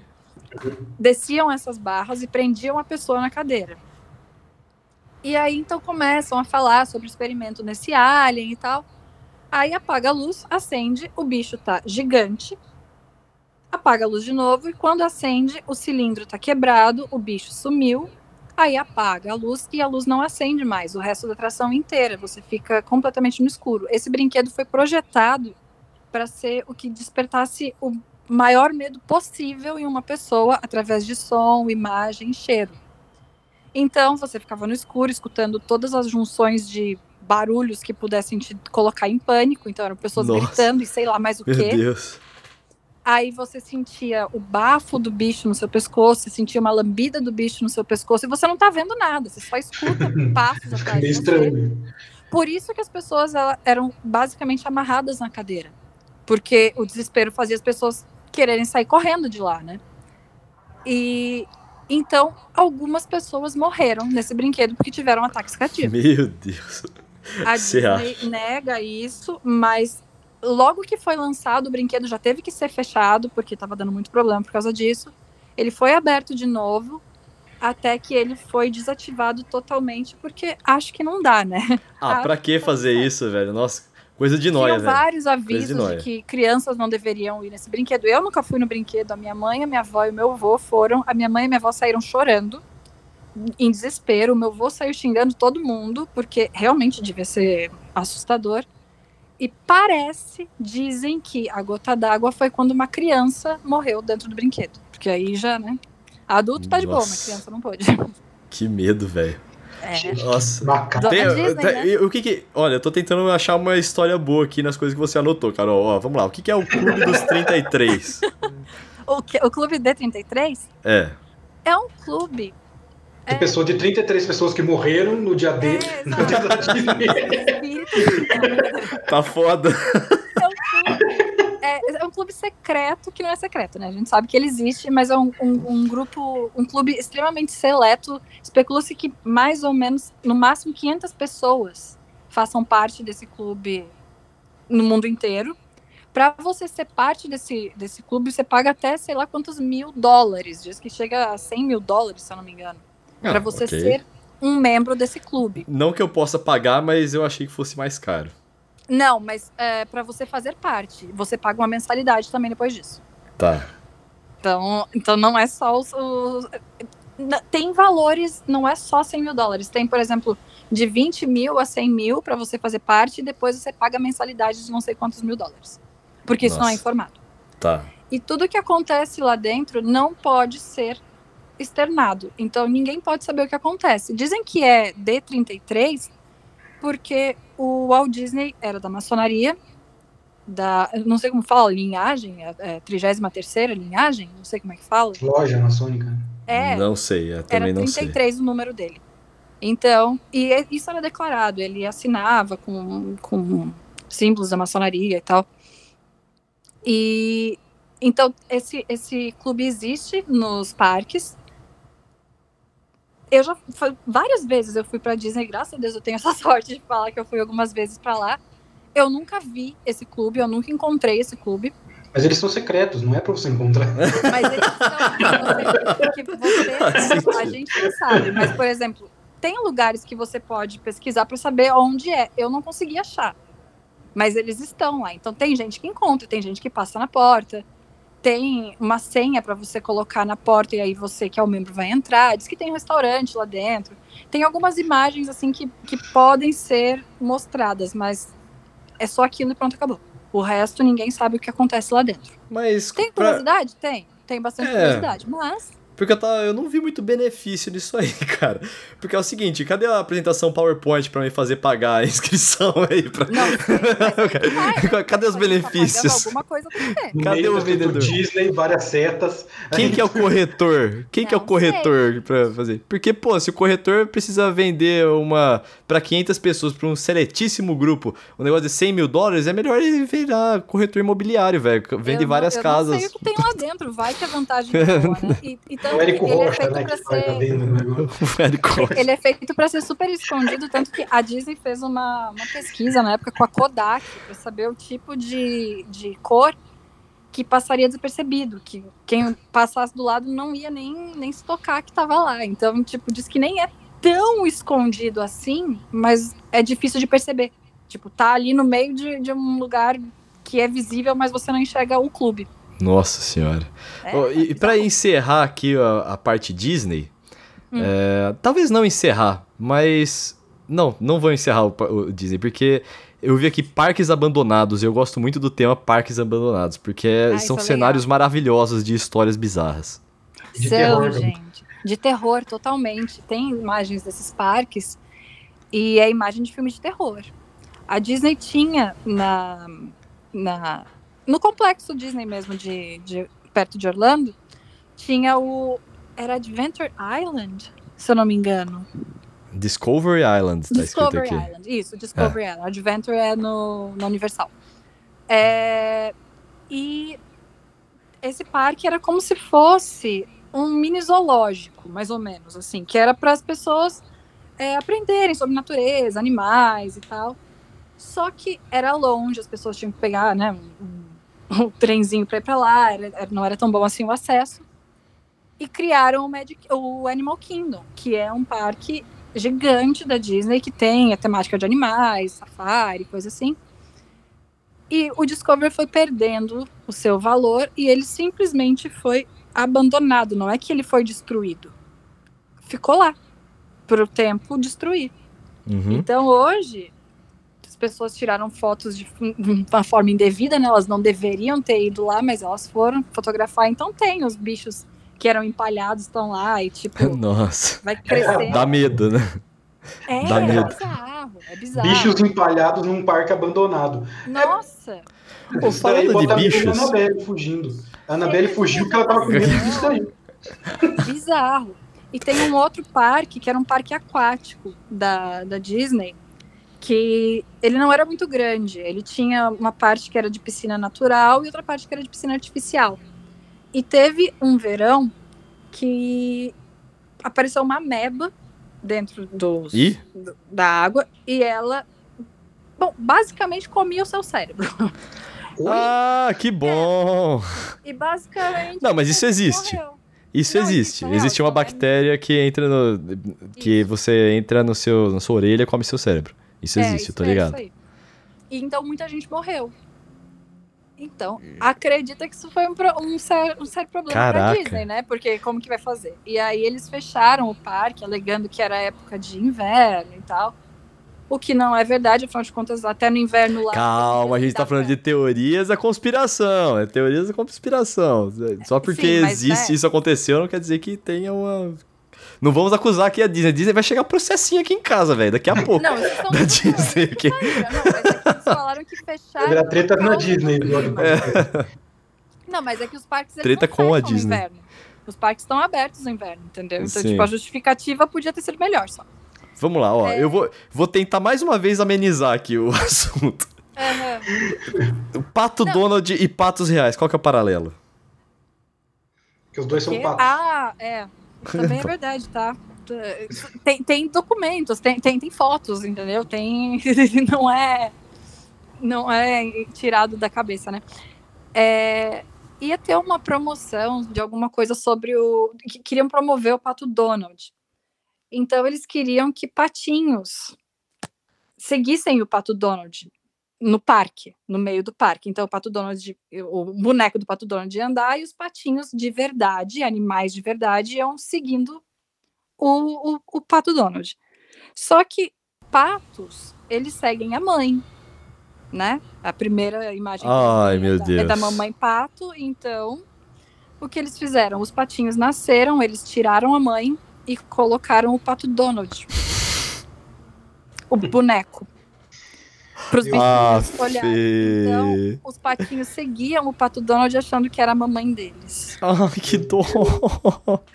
Desciam essas barras e prendiam a pessoa na cadeira. E aí então começam a falar sobre o experimento nesse alien e tal. Aí apaga a luz, acende, o bicho tá gigante, apaga a luz de novo, e quando acende, o cilindro tá quebrado, o bicho sumiu, aí apaga a luz e a luz não acende mais, o resto da atração inteira, você fica completamente no escuro. Esse brinquedo foi projetado para ser o que despertasse o maior medo possível em uma pessoa, através de som, imagem, cheiro. Então, você ficava no escuro, escutando todas as junções de barulhos que pudessem te colocar em pânico, então eram pessoas gritando e sei lá mais o quê. Meu Deus. Aí você sentia o bafo do bicho no seu pescoço, você sentia uma lambida do bicho no seu pescoço, e você não tá vendo nada, você só escuta passos atrás de você. Por isso que as pessoas eram basicamente amarradas na cadeira, porque o desespero fazia as pessoas quererem sair correndo de lá, né? E então algumas pessoas morreram nesse brinquedo porque tiveram ataques cardíacos. Meu Deus. A Disney nega isso, mas Logo que foi lançado, o brinquedo já teve que ser fechado, porque estava dando muito problema por causa disso. Ele foi aberto de novo, até que ele foi desativado totalmente, porque acho que não dá, né? Ah, pra que fazer isso, velho? Nossa, coisa de nóia, velho. Tinha vários avisos de que crianças não deveriam ir nesse brinquedo. Eu nunca fui no brinquedo. A minha mãe, a minha avó e o meu avô foram. A minha mãe e minha avó saíram chorando, em desespero. O meu avô saiu xingando todo mundo, porque realmente devia ser assustador. E parece, dizem que a gota d'água foi quando uma criança morreu dentro do brinquedo. Porque aí já, né? Adulto tá de boa, mas criança não pôde. Que medo, velho. É. Nossa. Disney, né? Olha, eu tô tentando achar uma história boa aqui nas coisas que você anotou, Carol. Ó, vamos lá. O que é o Clube dos 33? O Clube de 33? É. É um clube... Tem pessoa de 33 pessoas que morreram no dia D. Tá foda. É um clube secreto que não é secreto, né? A gente sabe que ele existe, mas é um grupo, um clube extremamente seleto. Especula-se que mais ou menos, no máximo, 500 pessoas façam parte desse clube no mundo inteiro. Pra você ser parte desse clube, você paga até, sei lá, quantos $1000. Diz que chega a $100 mil, se eu não me engano. Pra você ser um membro desse clube. Não que eu possa pagar, mas eu achei que fosse mais caro. Não, mas é pra você fazer parte. Você paga uma mensalidade também depois disso. Tá. Então não é só os... Tem valores, não é só $100 mil. Tem, por exemplo, de 20 mil a 100 mil pra você fazer parte, e depois você paga mensalidade de não sei quantos $1000. Porque isso não é informado. Tá. E tudo que acontece lá dentro não pode ser externado, então ninguém pode saber o que acontece. Dizem que é D33 porque o Walt Disney era da maçonaria, não sei como fala, linhagem, 33ª linhagem, não sei como é que fala. Loja maçônica. É, não sei, eu também não sei. Era 33 o número dele. Então, e isso era declarado, ele assinava com símbolos da maçonaria e tal. E então, esse clube existe nos parques. Eu já fui várias vezes, eu fui pra Disney, graças a Deus eu tenho essa sorte de falar que eu fui algumas vezes pra lá. Eu nunca vi esse clube, eu nunca encontrei esse clube. Mas eles são secretos, não é pra você encontrar. Mas eles são, a gente não sabe, mas, por exemplo, tem lugares que você pode pesquisar pra saber onde é. Eu não consegui achar, mas eles estão lá. Então tem gente que encontra, tem gente que passa na porta. Tem uma senha para você colocar na porta e aí você, que é o membro, vai entrar. Diz que tem um restaurante lá dentro. Tem algumas imagens, assim, que podem ser mostradas, mas é só aquilo e pronto, acabou. O resto, ninguém sabe o que acontece lá dentro. Mas tem curiosidade? Tem. Tem bastante curiosidade, mas... Porque eu não vi muito benefício nisso aí, cara. Porque é o seguinte, cadê a apresentação PowerPoint pra me fazer pagar a inscrição aí? Pra... Não, mas cadê os benefícios? Alguma coisa cadê o vendedor? Disney, várias setas. Quem que é o corretor? Quem que é o corretor pra fazer? Porque, pô, se o corretor precisa vender pra 500 pessoas, pra um seletíssimo grupo, um negócio de $100 mil, é melhor ele virar corretor imobiliário, velho. Vende várias casas. Eu não sei o que tem lá dentro, vai que a vantagem boa, né? Então, o Érico Rocha, né, que tá vendendo o negócio. Ele é feito para ser super escondido, tanto que a Disney fez uma pesquisa na época com a Kodak para saber o tipo de cor que passaria despercebido, que quem passasse do lado não ia nem se tocar que estava lá. Então, tipo, diz que nem é tão escondido assim, mas é difícil de perceber. Tipo, tá ali no meio de um lugar que é visível, mas você não enxerga o clube. Nossa senhora. E pra encerrar aqui a parte Disney, talvez não encerrar, mas... Não vou encerrar o Disney, porque eu vi aqui Parques Abandonados, eu gosto muito do tema Parques Abandonados, porque são cenários maravilhosos de histórias bizarras. De terror, gente. De terror, totalmente. Tem imagens desses parques e é imagem de filme de terror. A Disney tinha no complexo Disney mesmo, perto de Orlando, tinha era Adventure Island, se eu não me engano. Discovery Island, tá escrito aqui. Discovery Island, isso, Discovery Island. Adventure é no Universal. E esse parque era como se fosse um mini zoológico, mais ou menos, assim, que era para as pessoas aprenderem sobre natureza, animais e tal. Só que era longe, as pessoas tinham que pegar, né, um trenzinho para ir para lá, não era tão bom assim o acesso. E criaram o Animal Kingdom, que é um parque gigante da Disney, que tem a temática de animais, safari, coisa assim. E o Discovery foi perdendo o seu valor e ele simplesmente foi abandonado. Não é que ele foi destruído. Ficou lá, pro tempo destruir. Uhum. Então, hoje, as pessoas tiraram fotos de uma forma indevida, né? Elas não deveriam ter ido lá, mas elas foram fotografar. Então, tem os bichos que eram empalhados, estão lá e, tipo... Nossa. Vai crescer. Dá medo, né? É, dá medo. É bizarro. Bichos empalhados num parque abandonado. Nossa! Pô, falando de bichos... A Annabelle fugindo. A Annabelle fugiu porque ela tava com medo disso aí. Bizarro. E tem um outro parque, que era um parque aquático da Disney, que ele não era muito grande. Ele tinha uma parte que era de piscina natural e outra parte que era de piscina artificial. E teve um verão que apareceu uma ameba dentro da água e ela, basicamente comia o seu cérebro. Ah, que bom! É. E basicamente... Não, mas isso existe. Morreu. Isso existe. Existe uma bactéria que entra que você entra na sua orelha e come seu cérebro. Isso existe, tá ligado? Isso aí. E então muita gente morreu. Então, acredita que isso foi um sério problema pra Disney, né? Porque como que vai fazer? E aí eles fecharam o parque, alegando que era época de inverno e tal. O que não é verdade, afinal de contas, até no inverno lá... Calma, a gente tá falando de teorias da conspiração. É teorias da conspiração. Só porque existe isso aconteceu, não quer dizer que tenha uma... Não vamos acusar aqui a Disney. A Disney vai chegar processinho aqui em casa, velho. Daqui a pouco. Não, eles estão... Eles falaram que fecharam... Era treta na Disney. Não, mas é que os parques... Treta com a Disney. Inverno. Os parques estão abertos no inverno, entendeu? Então, tipo, a justificativa podia ter sido melhor só. Vamos lá, ó. Eu vou tentar mais uma vez amenizar aqui o assunto. Uhum. Pato Donald e patos reais. Qual que é o paralelo? Que os dois são patos. Ah, é... Também é verdade, tá? Tem documentos, tem fotos, entendeu? Tem, não é tirado da cabeça, né? Ia ter uma promoção de alguma coisa sobre que queriam promover o Pato Donald. Então, eles queriam que patinhos seguissem o Pato Donald no parque, no meio do parque. Então, o boneco do Pato Donald ia andar e os patinhos de verdade, animais de verdade, iam seguindo o Pato Donald. Só que patos, eles seguem a mãe, né? A primeira imagem é da mamãe pato. Então, o que eles fizeram? Os patinhos nasceram, eles tiraram a mãe e colocaram o Pato Donald, o boneco, para os bichos olharem. Então, os patinhos seguiam o Pato Donald achando que era a mamãe deles. Ah, que dó!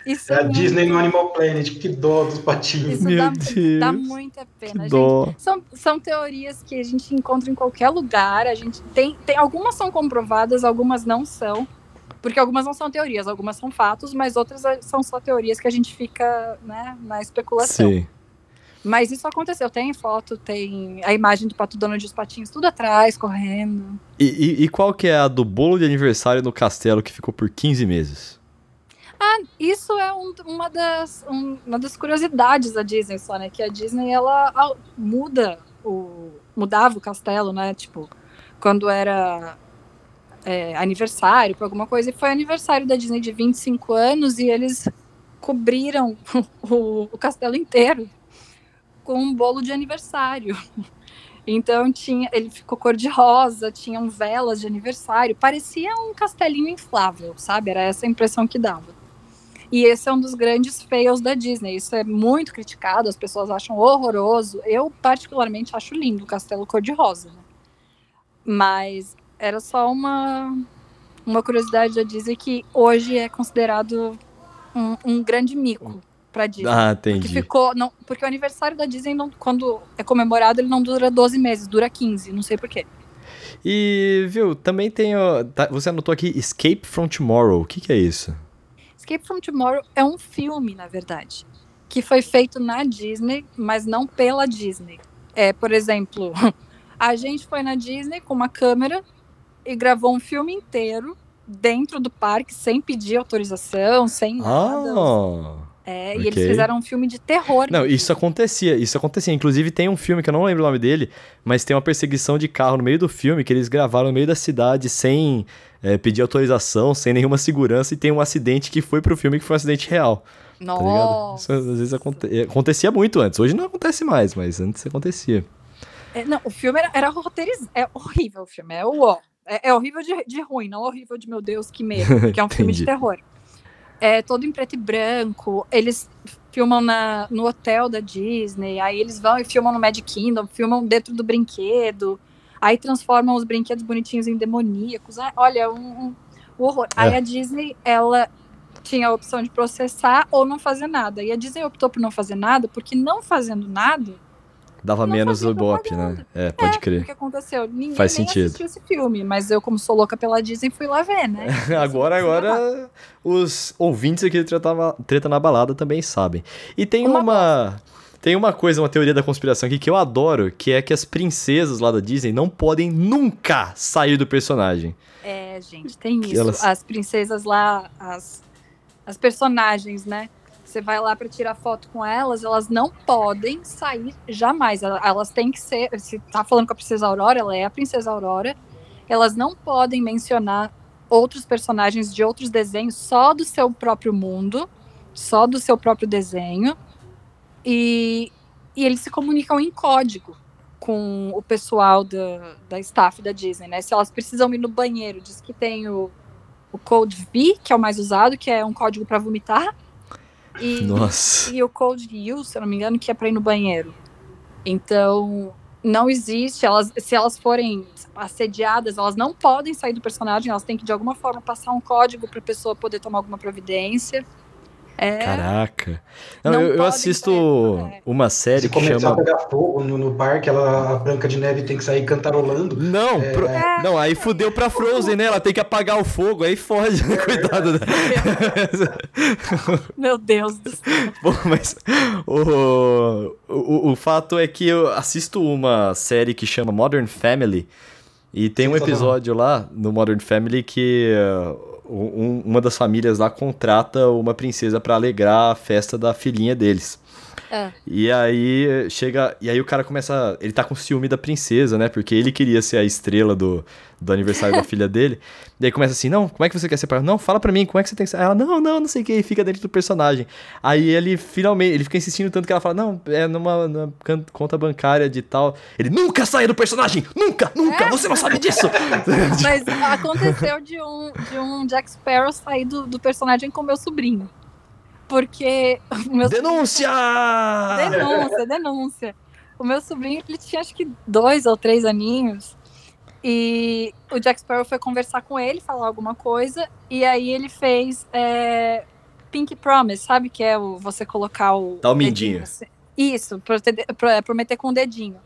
Isso é a Disney no Animal Planet, que dó dos patinhos. Isso Meu Deus. Dá muita pena, gente. São teorias que a gente encontra em qualquer lugar. A gente tem algumas são comprovadas, algumas não são. Porque algumas não são teorias, algumas são fatos, mas outras são só teorias que a gente fica, né, na especulação. Sim. Mas isso aconteceu, tem foto, tem a imagem do Pato Donald e os patinhos tudo atrás, correndo. E qual que é a do bolo de aniversário no castelo que ficou por 15 meses? Ah, isso é uma das curiosidades da Disney só, né? Que a Disney, ela mudava o castelo, né? Tipo, quando era aniversário, pra alguma coisa. E foi aniversário da Disney de 25 anos e eles cobriram o castelo inteiro com um bolo de aniversário. Então ele ficou cor de rosa, tinham velas de aniversário, parecia um castelinho inflável, sabe? Era essa a impressão que dava. E esse é um dos grandes fails da Disney. Isso é muito criticado, as pessoas acham horroroso. Eu particularmente acho lindo o castelo cor de rosa, né? Mas era só uma curiosidade da Disney que hoje é considerado um grande mico pra Disney. Ah, entendi. Porque o aniversário da Disney, quando é comemorado, ele não dura 12 meses, dura 15, não sei porquê. E, viu, também tem... você anotou aqui Escape from Tomorrow. O que é isso? Escape from Tomorrow é um filme, na verdade, que foi feito na Disney, mas não pela Disney. Por exemplo, A gente foi na Disney com uma câmera e gravou um filme inteiro dentro do parque, sem pedir autorização, sem nada. É, okay. E eles fizeram um filme de terror. Não, isso acontecia. Inclusive tem um filme que eu não lembro o nome dele, mas tem uma perseguição de carro no meio do filme que eles gravaram no meio da cidade sem pedir autorização, sem nenhuma segurança, e tem um acidente que foi pro filme que foi um acidente real. Nossa! Tá ligado? Isso, às vezes acontecia muito antes. Hoje não acontece mais, mas antes acontecia. É, não, o filme era roteirizado. É horrível o filme, é horrível de ruim, não horrível de meu Deus, que medo, porque é um filme de terror. É todo em preto e branco, eles filmam no hotel da Disney, aí eles vão e filmam no Magic Kingdom, filmam dentro do brinquedo, aí transformam os brinquedos bonitinhos em demoníacos, olha, um horror. É. Aí a Disney, ela tinha a opção de processar ou não fazer nada, e a Disney optou por não fazer nada, porque não fazendo nada... Dava menos o Ibope, né? É, pode crer. O que aconteceu? Ninguém faz sentido. Assistiu esse filme, mas eu, como sou louca pela Disney, fui lá ver, né? agora os ouvintes aqui do Treta na Balada também sabem. E tem uma coisa, uma teoria da conspiração aqui que eu adoro, que é que as princesas lá da Disney não podem nunca sair do personagem. É, gente, tem isso. As princesas lá, as personagens, né? Você vai lá para tirar foto com elas, elas não podem sair jamais. Elas têm que ser... Se tá falando com a Princesa Aurora, ela é a Princesa Aurora. Elas não podem mencionar outros personagens de outros desenhos, só do seu próprio mundo, só do seu próprio desenho. E eles se comunicam em código com o pessoal da staff da Disney, né? Se elas precisam ir no banheiro, diz que tem o Code V, que é o mais usado, que é um código para vomitar. E o Code U, se eu não me engano, que é pra ir no banheiro. Então, não existe. Se elas forem assediadas, elas não podem sair do personagem. Elas têm que, de alguma forma, passar um código pra pessoa poder tomar alguma providência. Caraca. Eu assisto uma série que chama... Se começar a pegar fogo no parque, a Branca de Neve tem que sair cantarolando. Não, aí fudeu pra Frozen, né? Ela tem que apagar o fogo, aí foge. Cuidado. Meu Deus do céu. Bom, mas o fato é que eu assisto uma série que chama Modern Family, e tem um episódio lá no Modern Family que... uma das famílias lá contrata uma princesa pra alegrar a festa da filhinha deles. E aí o cara começa... Ele tá com ciúme da princesa, né? Porque ele queria ser a estrela do aniversário da filha dele. Daí começa assim, não, como é que você quer ser? Não, fala pra mim, como é que você tem que ser? Ela, não sei o que, e fica dentro do personagem. Aí ele finalmente... Ele fica insistindo tanto que ela fala, não, é numa conta bancária de tal. Ele, nunca saia do personagem! Nunca! Você não sabe disso! Mas aconteceu de um Jack Sparrow sair do personagem com meu sobrinho. Porque... Denúncia! O meu sobrinho, ele tinha acho que 2 ou 3 aninhos, e o Jack Sparrow foi conversar com ele, falar alguma coisa, e aí ele fez Pinky Promise, sabe? Que é você colocar o... Tá o mindinho. Isso, prometer com o dedinho.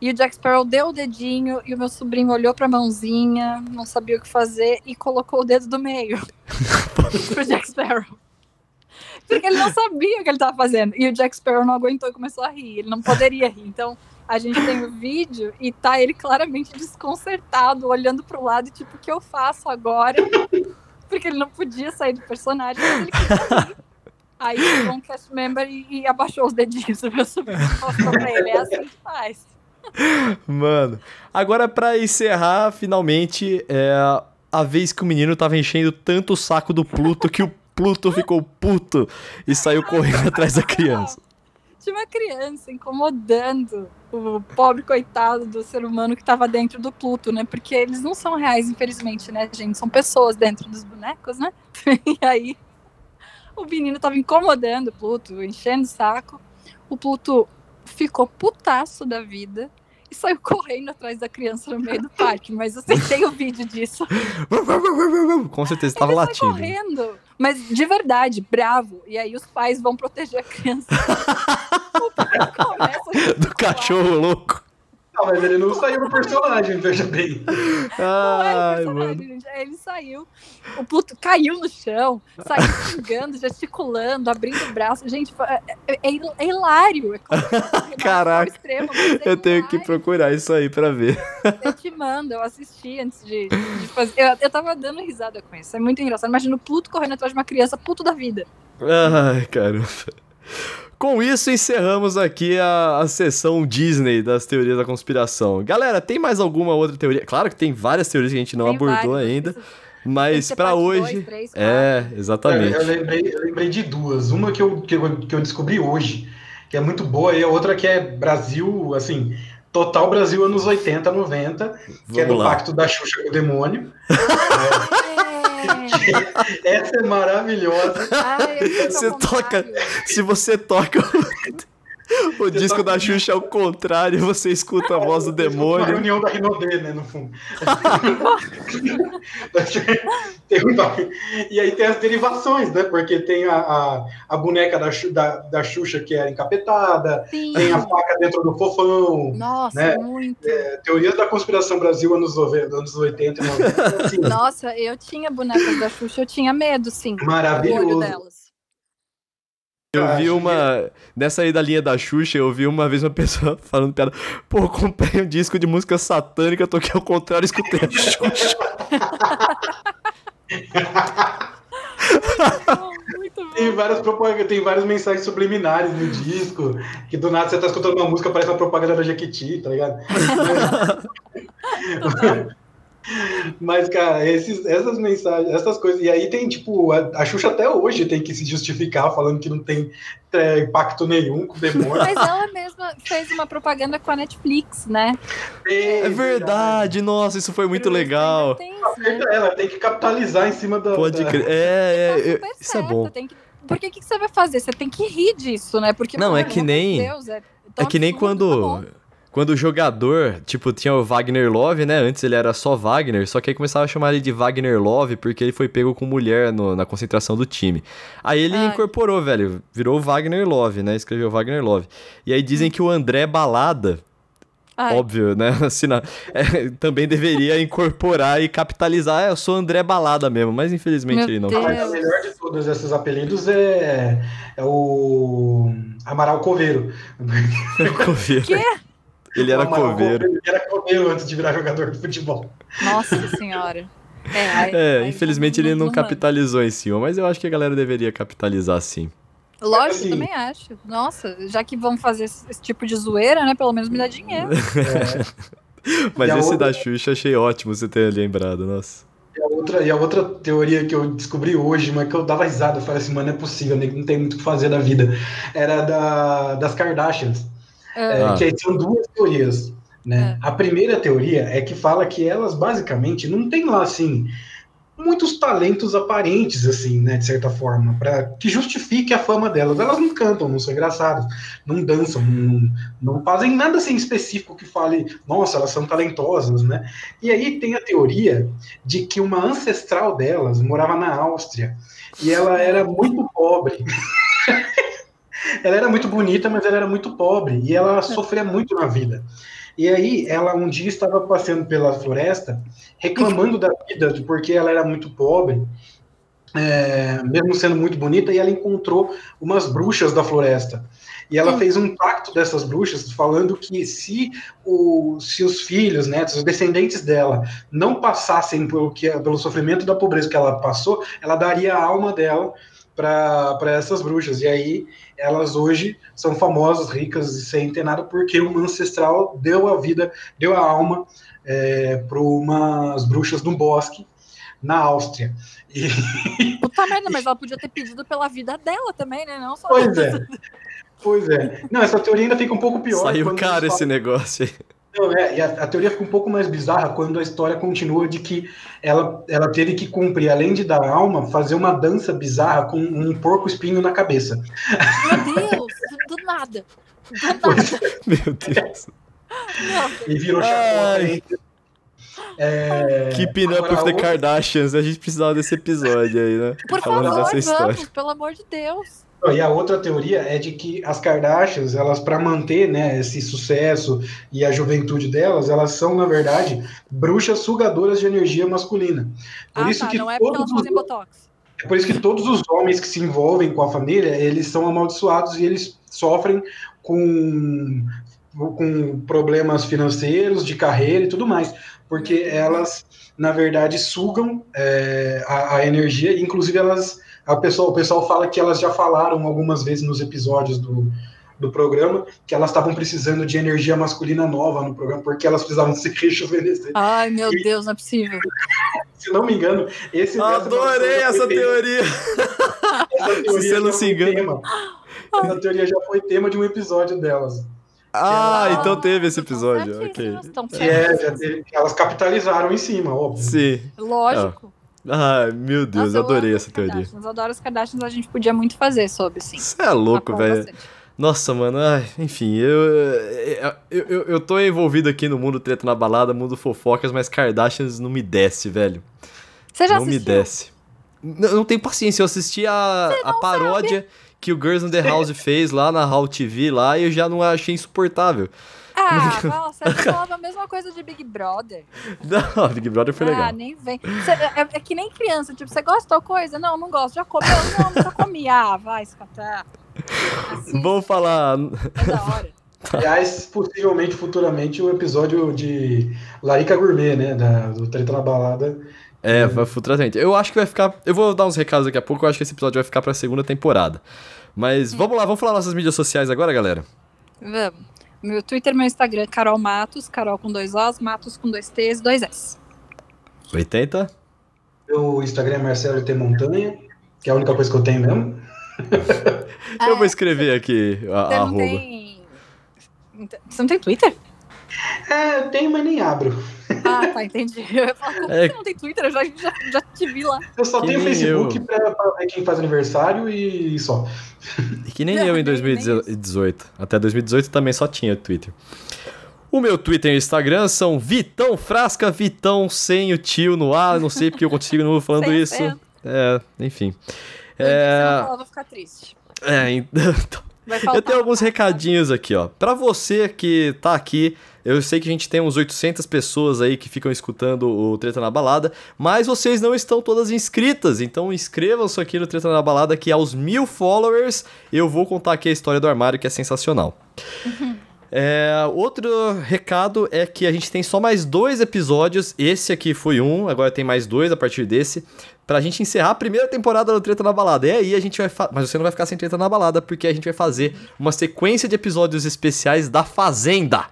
E o Jack Sparrow deu o dedinho, e o meu sobrinho olhou pra mãozinha, não sabia o que fazer, e colocou o dedo do meio pro Jack Sparrow. Porque ele não sabia o que ele estava fazendo. E o Jack Sparrow não aguentou e começou a rir. Ele não poderia rir. Então, a gente tem o vídeo e tá ele claramente desconcertado, olhando pro lado e tipo, o que eu faço agora? Porque ele não podia sair do personagem, mas ele queria rir. Aí chegou um cast member e abaixou os dedinhos do meu sobrinho e mostrou pra ele. É assim que faz. Mano, agora pra encerrar, finalmente, a vez que o menino tava enchendo tanto o saco do Pluto que o Pluto ficou puto e saiu correndo atrás da criança. Tinha uma criança incomodando o pobre coitado do ser humano que estava dentro do Pluto, né? Porque eles não são reais, infelizmente, né, gente? São pessoas dentro dos bonecos, né? E aí o menino estava incomodando o Pluto, enchendo o saco. O Pluto ficou putaço da vida e saiu correndo atrás da criança no meio do parque. Mas eu sentei o vídeo disso. Com certeza estava latindo. Ele saiu correndo, mas de verdade, bravo. E aí os pais vão proteger a criança. O pai começa a do cachorro louco. Ah, mas ele não saiu do personagem, veja bem. Ah, não é personagem, gente. Ele saiu, o Pluto caiu no chão, saiu xingando, gesticulando, abrindo o braço. Gente, é hilário. É caraca, extremo, é eu tenho que procurar isso aí pra ver. Eu te mando, eu assisti antes de fazer. Eu tava dando risada com isso, é muito engraçado. Imagina o Pluto correndo atrás de uma criança, puto da vida. Ai, caramba. Com isso, encerramos aqui a sessão Disney das teorias da conspiração. Galera, tem mais alguma outra teoria? Claro que tem várias teorias que a gente não abordou ainda, mas pra hoje... Dois, três, é, exatamente. Eu lembrei de duas. Uma que eu descobri hoje, que é muito boa, e a outra que é Brasil, assim, total Brasil anos 80, 90, que é do pacto da Xuxa com o demônio. Essa é maravilhosa. Ai, você toca, se você toca o disco da Xuxa ao contrário, você escuta a voz do demônio. É uma reunião da Rinodê, né, no fundo. E aí tem as derivações, né, porque tem a boneca da Xuxa que era encapetada, sim, tem a faca dentro do fofão. Nossa, né? Muito. É, teorias da conspiração Brasil anos 80 e 90. Assim. Nossa, eu tinha bonecas da Xuxa, eu tinha medo, sim. Maravilhoso. Do olho delas. Eu vi uma... Nessa aí da linha da Xuxa, eu vi uma vez uma pessoa falando piada. Pô, eu comprei um disco de música satânica, eu toquei ao contrário e escutei a Xuxa. Muito bom. Tem várias mensagens subliminares no disco, que do nada você tá escutando uma música, parece uma propaganda da Jequiti, tá ligado? Mas, cara, essas mensagens, essas coisas, e aí tem, tipo, a Xuxa até hoje tem que se justificar falando que não tem impacto nenhum com o demônio. Mas ela mesma fez uma propaganda com a Netflix, né? É verdade, nossa, isso foi muito legal. Ela tem que capitalizar em cima da... Pode crer, isso é bom. Porque o que você vai fazer? Você tem que rir disso, né? Porque, não, é que nem... É que nem quando... Quando o jogador, tipo, tinha o Wagner Love, né? Antes ele era só Wagner, só que aí começava a chamar ele de Wagner Love porque ele foi pego com mulher na concentração do time. Aí ele incorporou, velho, virou o Wagner Love, né? Escreveu Wagner Love. E aí dizem que o André Balada, óbvio, né? Assim, também deveria incorporar e capitalizar. Eu sou André Balada mesmo, mas infelizmente ele não fez. Mas o melhor de todos esses apelidos é o Amaral Coveiro. Coveiro. Quê? Ele era coveiro. Ele era coveiro antes de virar jogador de futebol. Nossa senhora. Infelizmente ele não capitalizou em cima, mas eu acho que a galera deveria capitalizar sim. Lógico, assim, eu também acho. Nossa, já que vão fazer esse tipo de zoeira, né? Pelo menos me dá dinheiro. Mas esse da Xuxa achei ótimo você ter lembrado, nossa. E a outra teoria que eu descobri hoje, mas que eu dava risada, eu falei assim, mano, não é possível, não tem muito o que fazer da vida. Era das Kardashians. Que aí são duas teorias, né? A primeira teoria é que fala que elas basicamente não tem lá assim muitos talentos aparentes assim, né, de certa forma, para que justifique a fama delas. Elas não cantam, não são engraçadas, não dançam, não fazem nada assim específico que fale, nossa, elas são talentosas, né? E aí tem a teoria de que uma ancestral delas morava na Áustria e ela era muito pobre. Ela era muito bonita, mas ela era muito pobre e ela sofria muito na vida. E aí, ela um dia estava passeando pela floresta, reclamando da vida, porque ela era muito pobre, mesmo sendo muito bonita, e ela encontrou umas bruxas da floresta. E ela fez um pacto dessas bruxas, falando que se os filhos, netos, os descendentes dela não passassem pelo sofrimento da pobreza que ela passou, ela daria a alma dela para essas bruxas. E aí elas hoje são famosas, ricas e sem ter nada, porque uma ancestral deu a vida, deu a alma para umas bruxas do bosque na Áustria. Puta merda, mas ela podia ter pedido pela vida dela também, né? Não só Pois é. Não, essa teoria ainda fica um pouco pior. Saiu caro esse negócio. Não, e a teoria fica um pouco mais bizarra quando a história continua de que ela teve que cumprir, além de dar alma, fazer uma dança bizarra com um porco espinho na cabeça. Meu Deus, do nada. Meu Deus. E virou chacota. Keeping Up with the Kardashians, a gente precisava desse episódio aí, né? Por favor, vamos, pelo amor de Deus. E a outra teoria é de que as Kardashians, elas, para manter, né, esse sucesso e a juventude delas, elas são, na verdade, bruxas sugadoras de energia masculina. Por isso que não é porque elas fazem botox. É por isso que todos os homens que se envolvem com a família, eles são amaldiçoados e eles sofrem com problemas financeiros, de carreira e tudo mais, porque elas, na verdade, sugam a energia, inclusive elas... O pessoal fala que elas já falaram algumas vezes nos episódios do programa que elas estavam precisando de energia masculina nova no programa, porque elas precisavam se rejuvenescer. Ai, meu Deus, não é possível. Se não me engano, esse... Adorei essa teoria! Essa teoria se você não se engana. Essa teoria já foi tema de um episódio delas. Ah, elas... então teve esse episódio. Okay. Elas capitalizaram em cima, óbvio. Sim. Lógico. Ah. Ah, meu Deus, nossa, adorei essa teoria. Eu adoro os Kardashians, a gente podia muito fazer sobre, sim. Você é louco, velho. Nossa, mano, ai, enfim, eu tô envolvido aqui no mundo treta na balada, mundo fofocas, mas Kardashians não me desce, velho. Você já assistiu? Não me desce. Eu não tenho paciência, eu assisti a paródia que o Girls in the House fez lá na Hall TV lá e eu já não achei insuportável. Ah, nossa, eu falava a mesma coisa de Big Brother. Não, Big Brother foi legal. Ah, nem vem. Cê, é que nem criança, tipo, você gosta de tal coisa? Não, não gosto. Já comeu? Não, nunca comi. Ah, vai escatar. Assim, vou falar... É da hora. Aliás, possivelmente, futuramente, o episódio de Larica Gourmet, né, do Treta na Balada. É, futuramente. Eu acho que vai ficar... Eu vou dar uns recados daqui a pouco, eu acho que esse episódio vai ficar pra segunda temporada. Mas vamos lá, vamos falar nossas mídias sociais agora, galera? Vamos. Meu Twitter, meu Instagram, Carol Matos, Carol com 2 Os, Matos com 2 T's, 2 S. 80? Meu Instagram é Marcelo T. Montanha, que é a única coisa que eu tenho mesmo. Eu vou escrever aqui a arroba. Você não tem Twitter? É, eu tenho, mas nem abro. Ah, tá, entendi. Eu falo, como você não tem Twitter? Eu já te vi lá. Eu só tenho Facebook pra ver quem faz aniversário e só. Que nem eu em 2018. Até 2018 também só tinha Twitter. O meu Twitter e Instagram são Vitão Frasca, Vitão sem o tio no ar. Não sei porque eu continuo falando isso. É, enfim. Eu vou ficar triste. É, então... Eu tenho alguns recadinhos aqui, ó. Pra você que tá aqui, eu sei que a gente tem uns 800 pessoas aí que ficam escutando o Treta na Balada, mas vocês não estão todas inscritas, então inscrevam-se aqui no Treta na Balada, que aos 1000 followers eu vou contar aqui a história do armário, que é sensacional. Outro recado é que a gente tem só mais 2 episódios, esse aqui foi um, agora tem mais 2 a partir desse, pra gente encerrar a primeira temporada do Treta na Balada. E aí a gente vai... Mas você não vai ficar sem Treta na Balada, porque a gente vai fazer uma sequência de episódios especiais da Fazenda.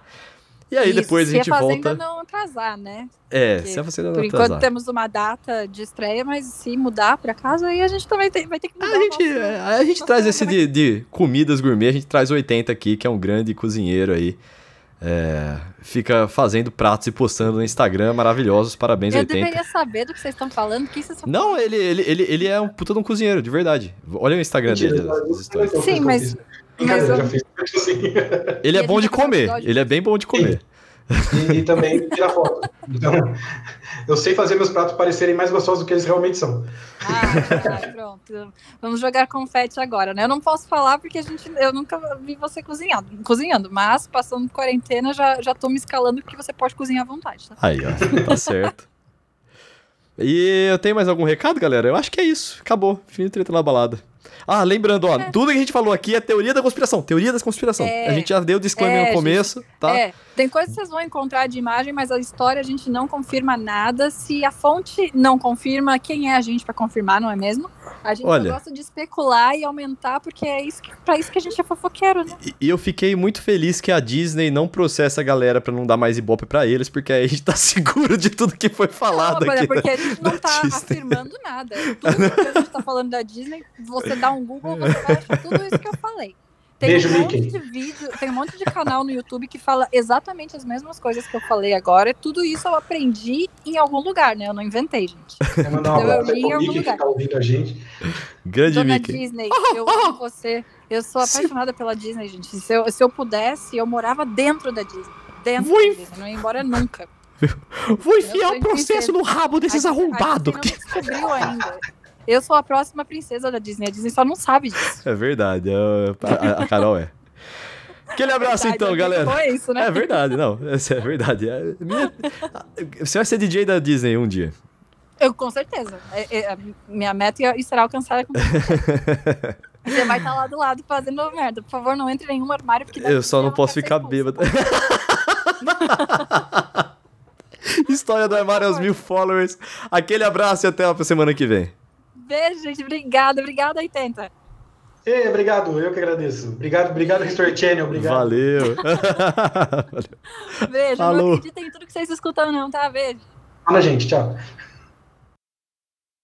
E aí depois a gente volta... se a Fazenda não atrasar, né? É, porque se a Fazenda não atrasar. Por enquanto temos uma data de estreia, mas se mudar pra casa, aí a gente também vai ter que mudar. A gente traz esse de comidas gourmet, a gente traz 80 aqui, que é um grande cozinheiro aí. Fica fazendo pratos e postando no Instagram, maravilhosos, parabéns. Eu 80. Eu deveria saber do que vocês estão falando, que vocês... Não, ele é um puta de um cozinheiro, de verdade. Olha o Instagram dele. Sim, mas eu já fiz assim. Ele é bom de comer, ele é bem bom de comer. E também tirar foto. Então, eu sei fazer meus pratos parecerem mais gostosos do que eles realmente são. Ah, pronto. Vamos jogar confete agora, né? Eu não posso falar porque eu nunca vi você cozinhando, mas passando quarentena já tô me escalando porque você pode cozinhar à vontade, tá? Aí, ó, tá certo. E eu tenho mais algum recado, galera? Eu acho que é isso. Acabou. Fim de Treta na Balada. Ah, lembrando, ó, tudo que a gente falou aqui é teoria da conspiração. Teoria da conspiração. A gente já deu o disclaimer no começo, tá? Tem coisas que vocês vão encontrar de imagem, mas a história a gente não confirma nada. Se a fonte não confirma, quem é a gente pra confirmar, não é mesmo? A gente gosta de especular e aumentar, porque é isso pra isso que a gente é fofoqueiro, né? E eu fiquei muito feliz que a Disney não processa a galera pra não dar mais ibope pra eles, porque aí a gente tá seguro de tudo que foi falado aqui. Porque a gente não tá afirmando nada. Tudo que a gente tá falando da Disney, você dá um Google, você vai achar tudo isso que eu falei. Tem um monte de canal no YouTube que fala exatamente as mesmas coisas que eu falei agora. Tudo isso eu aprendi em algum lugar, né? Eu não inventei, gente. Eu li em algum lugar. Tá ouvindo a gente. Grande Dona Mickey. Disney, eu amo você. Eu sou apaixonada pela Disney, gente. Se eu pudesse, eu morava dentro da Disney. Da Disney, não ia embora nunca. Vou enfiar o processo no rabo desses arrombados. Não descobriu ainda. Eu sou a próxima princesa da Disney. A Disney só não sabe disso. É verdade. A Carol é. Aquele abraço, verdade, então, galera. Foi isso, né? É verdade, não. É verdade. Você vai ser DJ da Disney um dia. Eu, com certeza. Minha meta será alcançada com certeza. Você vai estar lá do lado fazendo merda. Por favor, não entre em nenhum armário. Porque eu só não posso ficar bêbado. História do armário aos 1000 followers. Aquele abraço e até a semana que vem. Beijo, gente. Obrigada, 80. Ei, obrigado, eu que agradeço. Obrigado, History Channel, obrigado. Valeu. Valeu. Beijo, alô. Não acreditem em tudo que vocês escutam não, tá? Beijo. Fala, gente, tchau.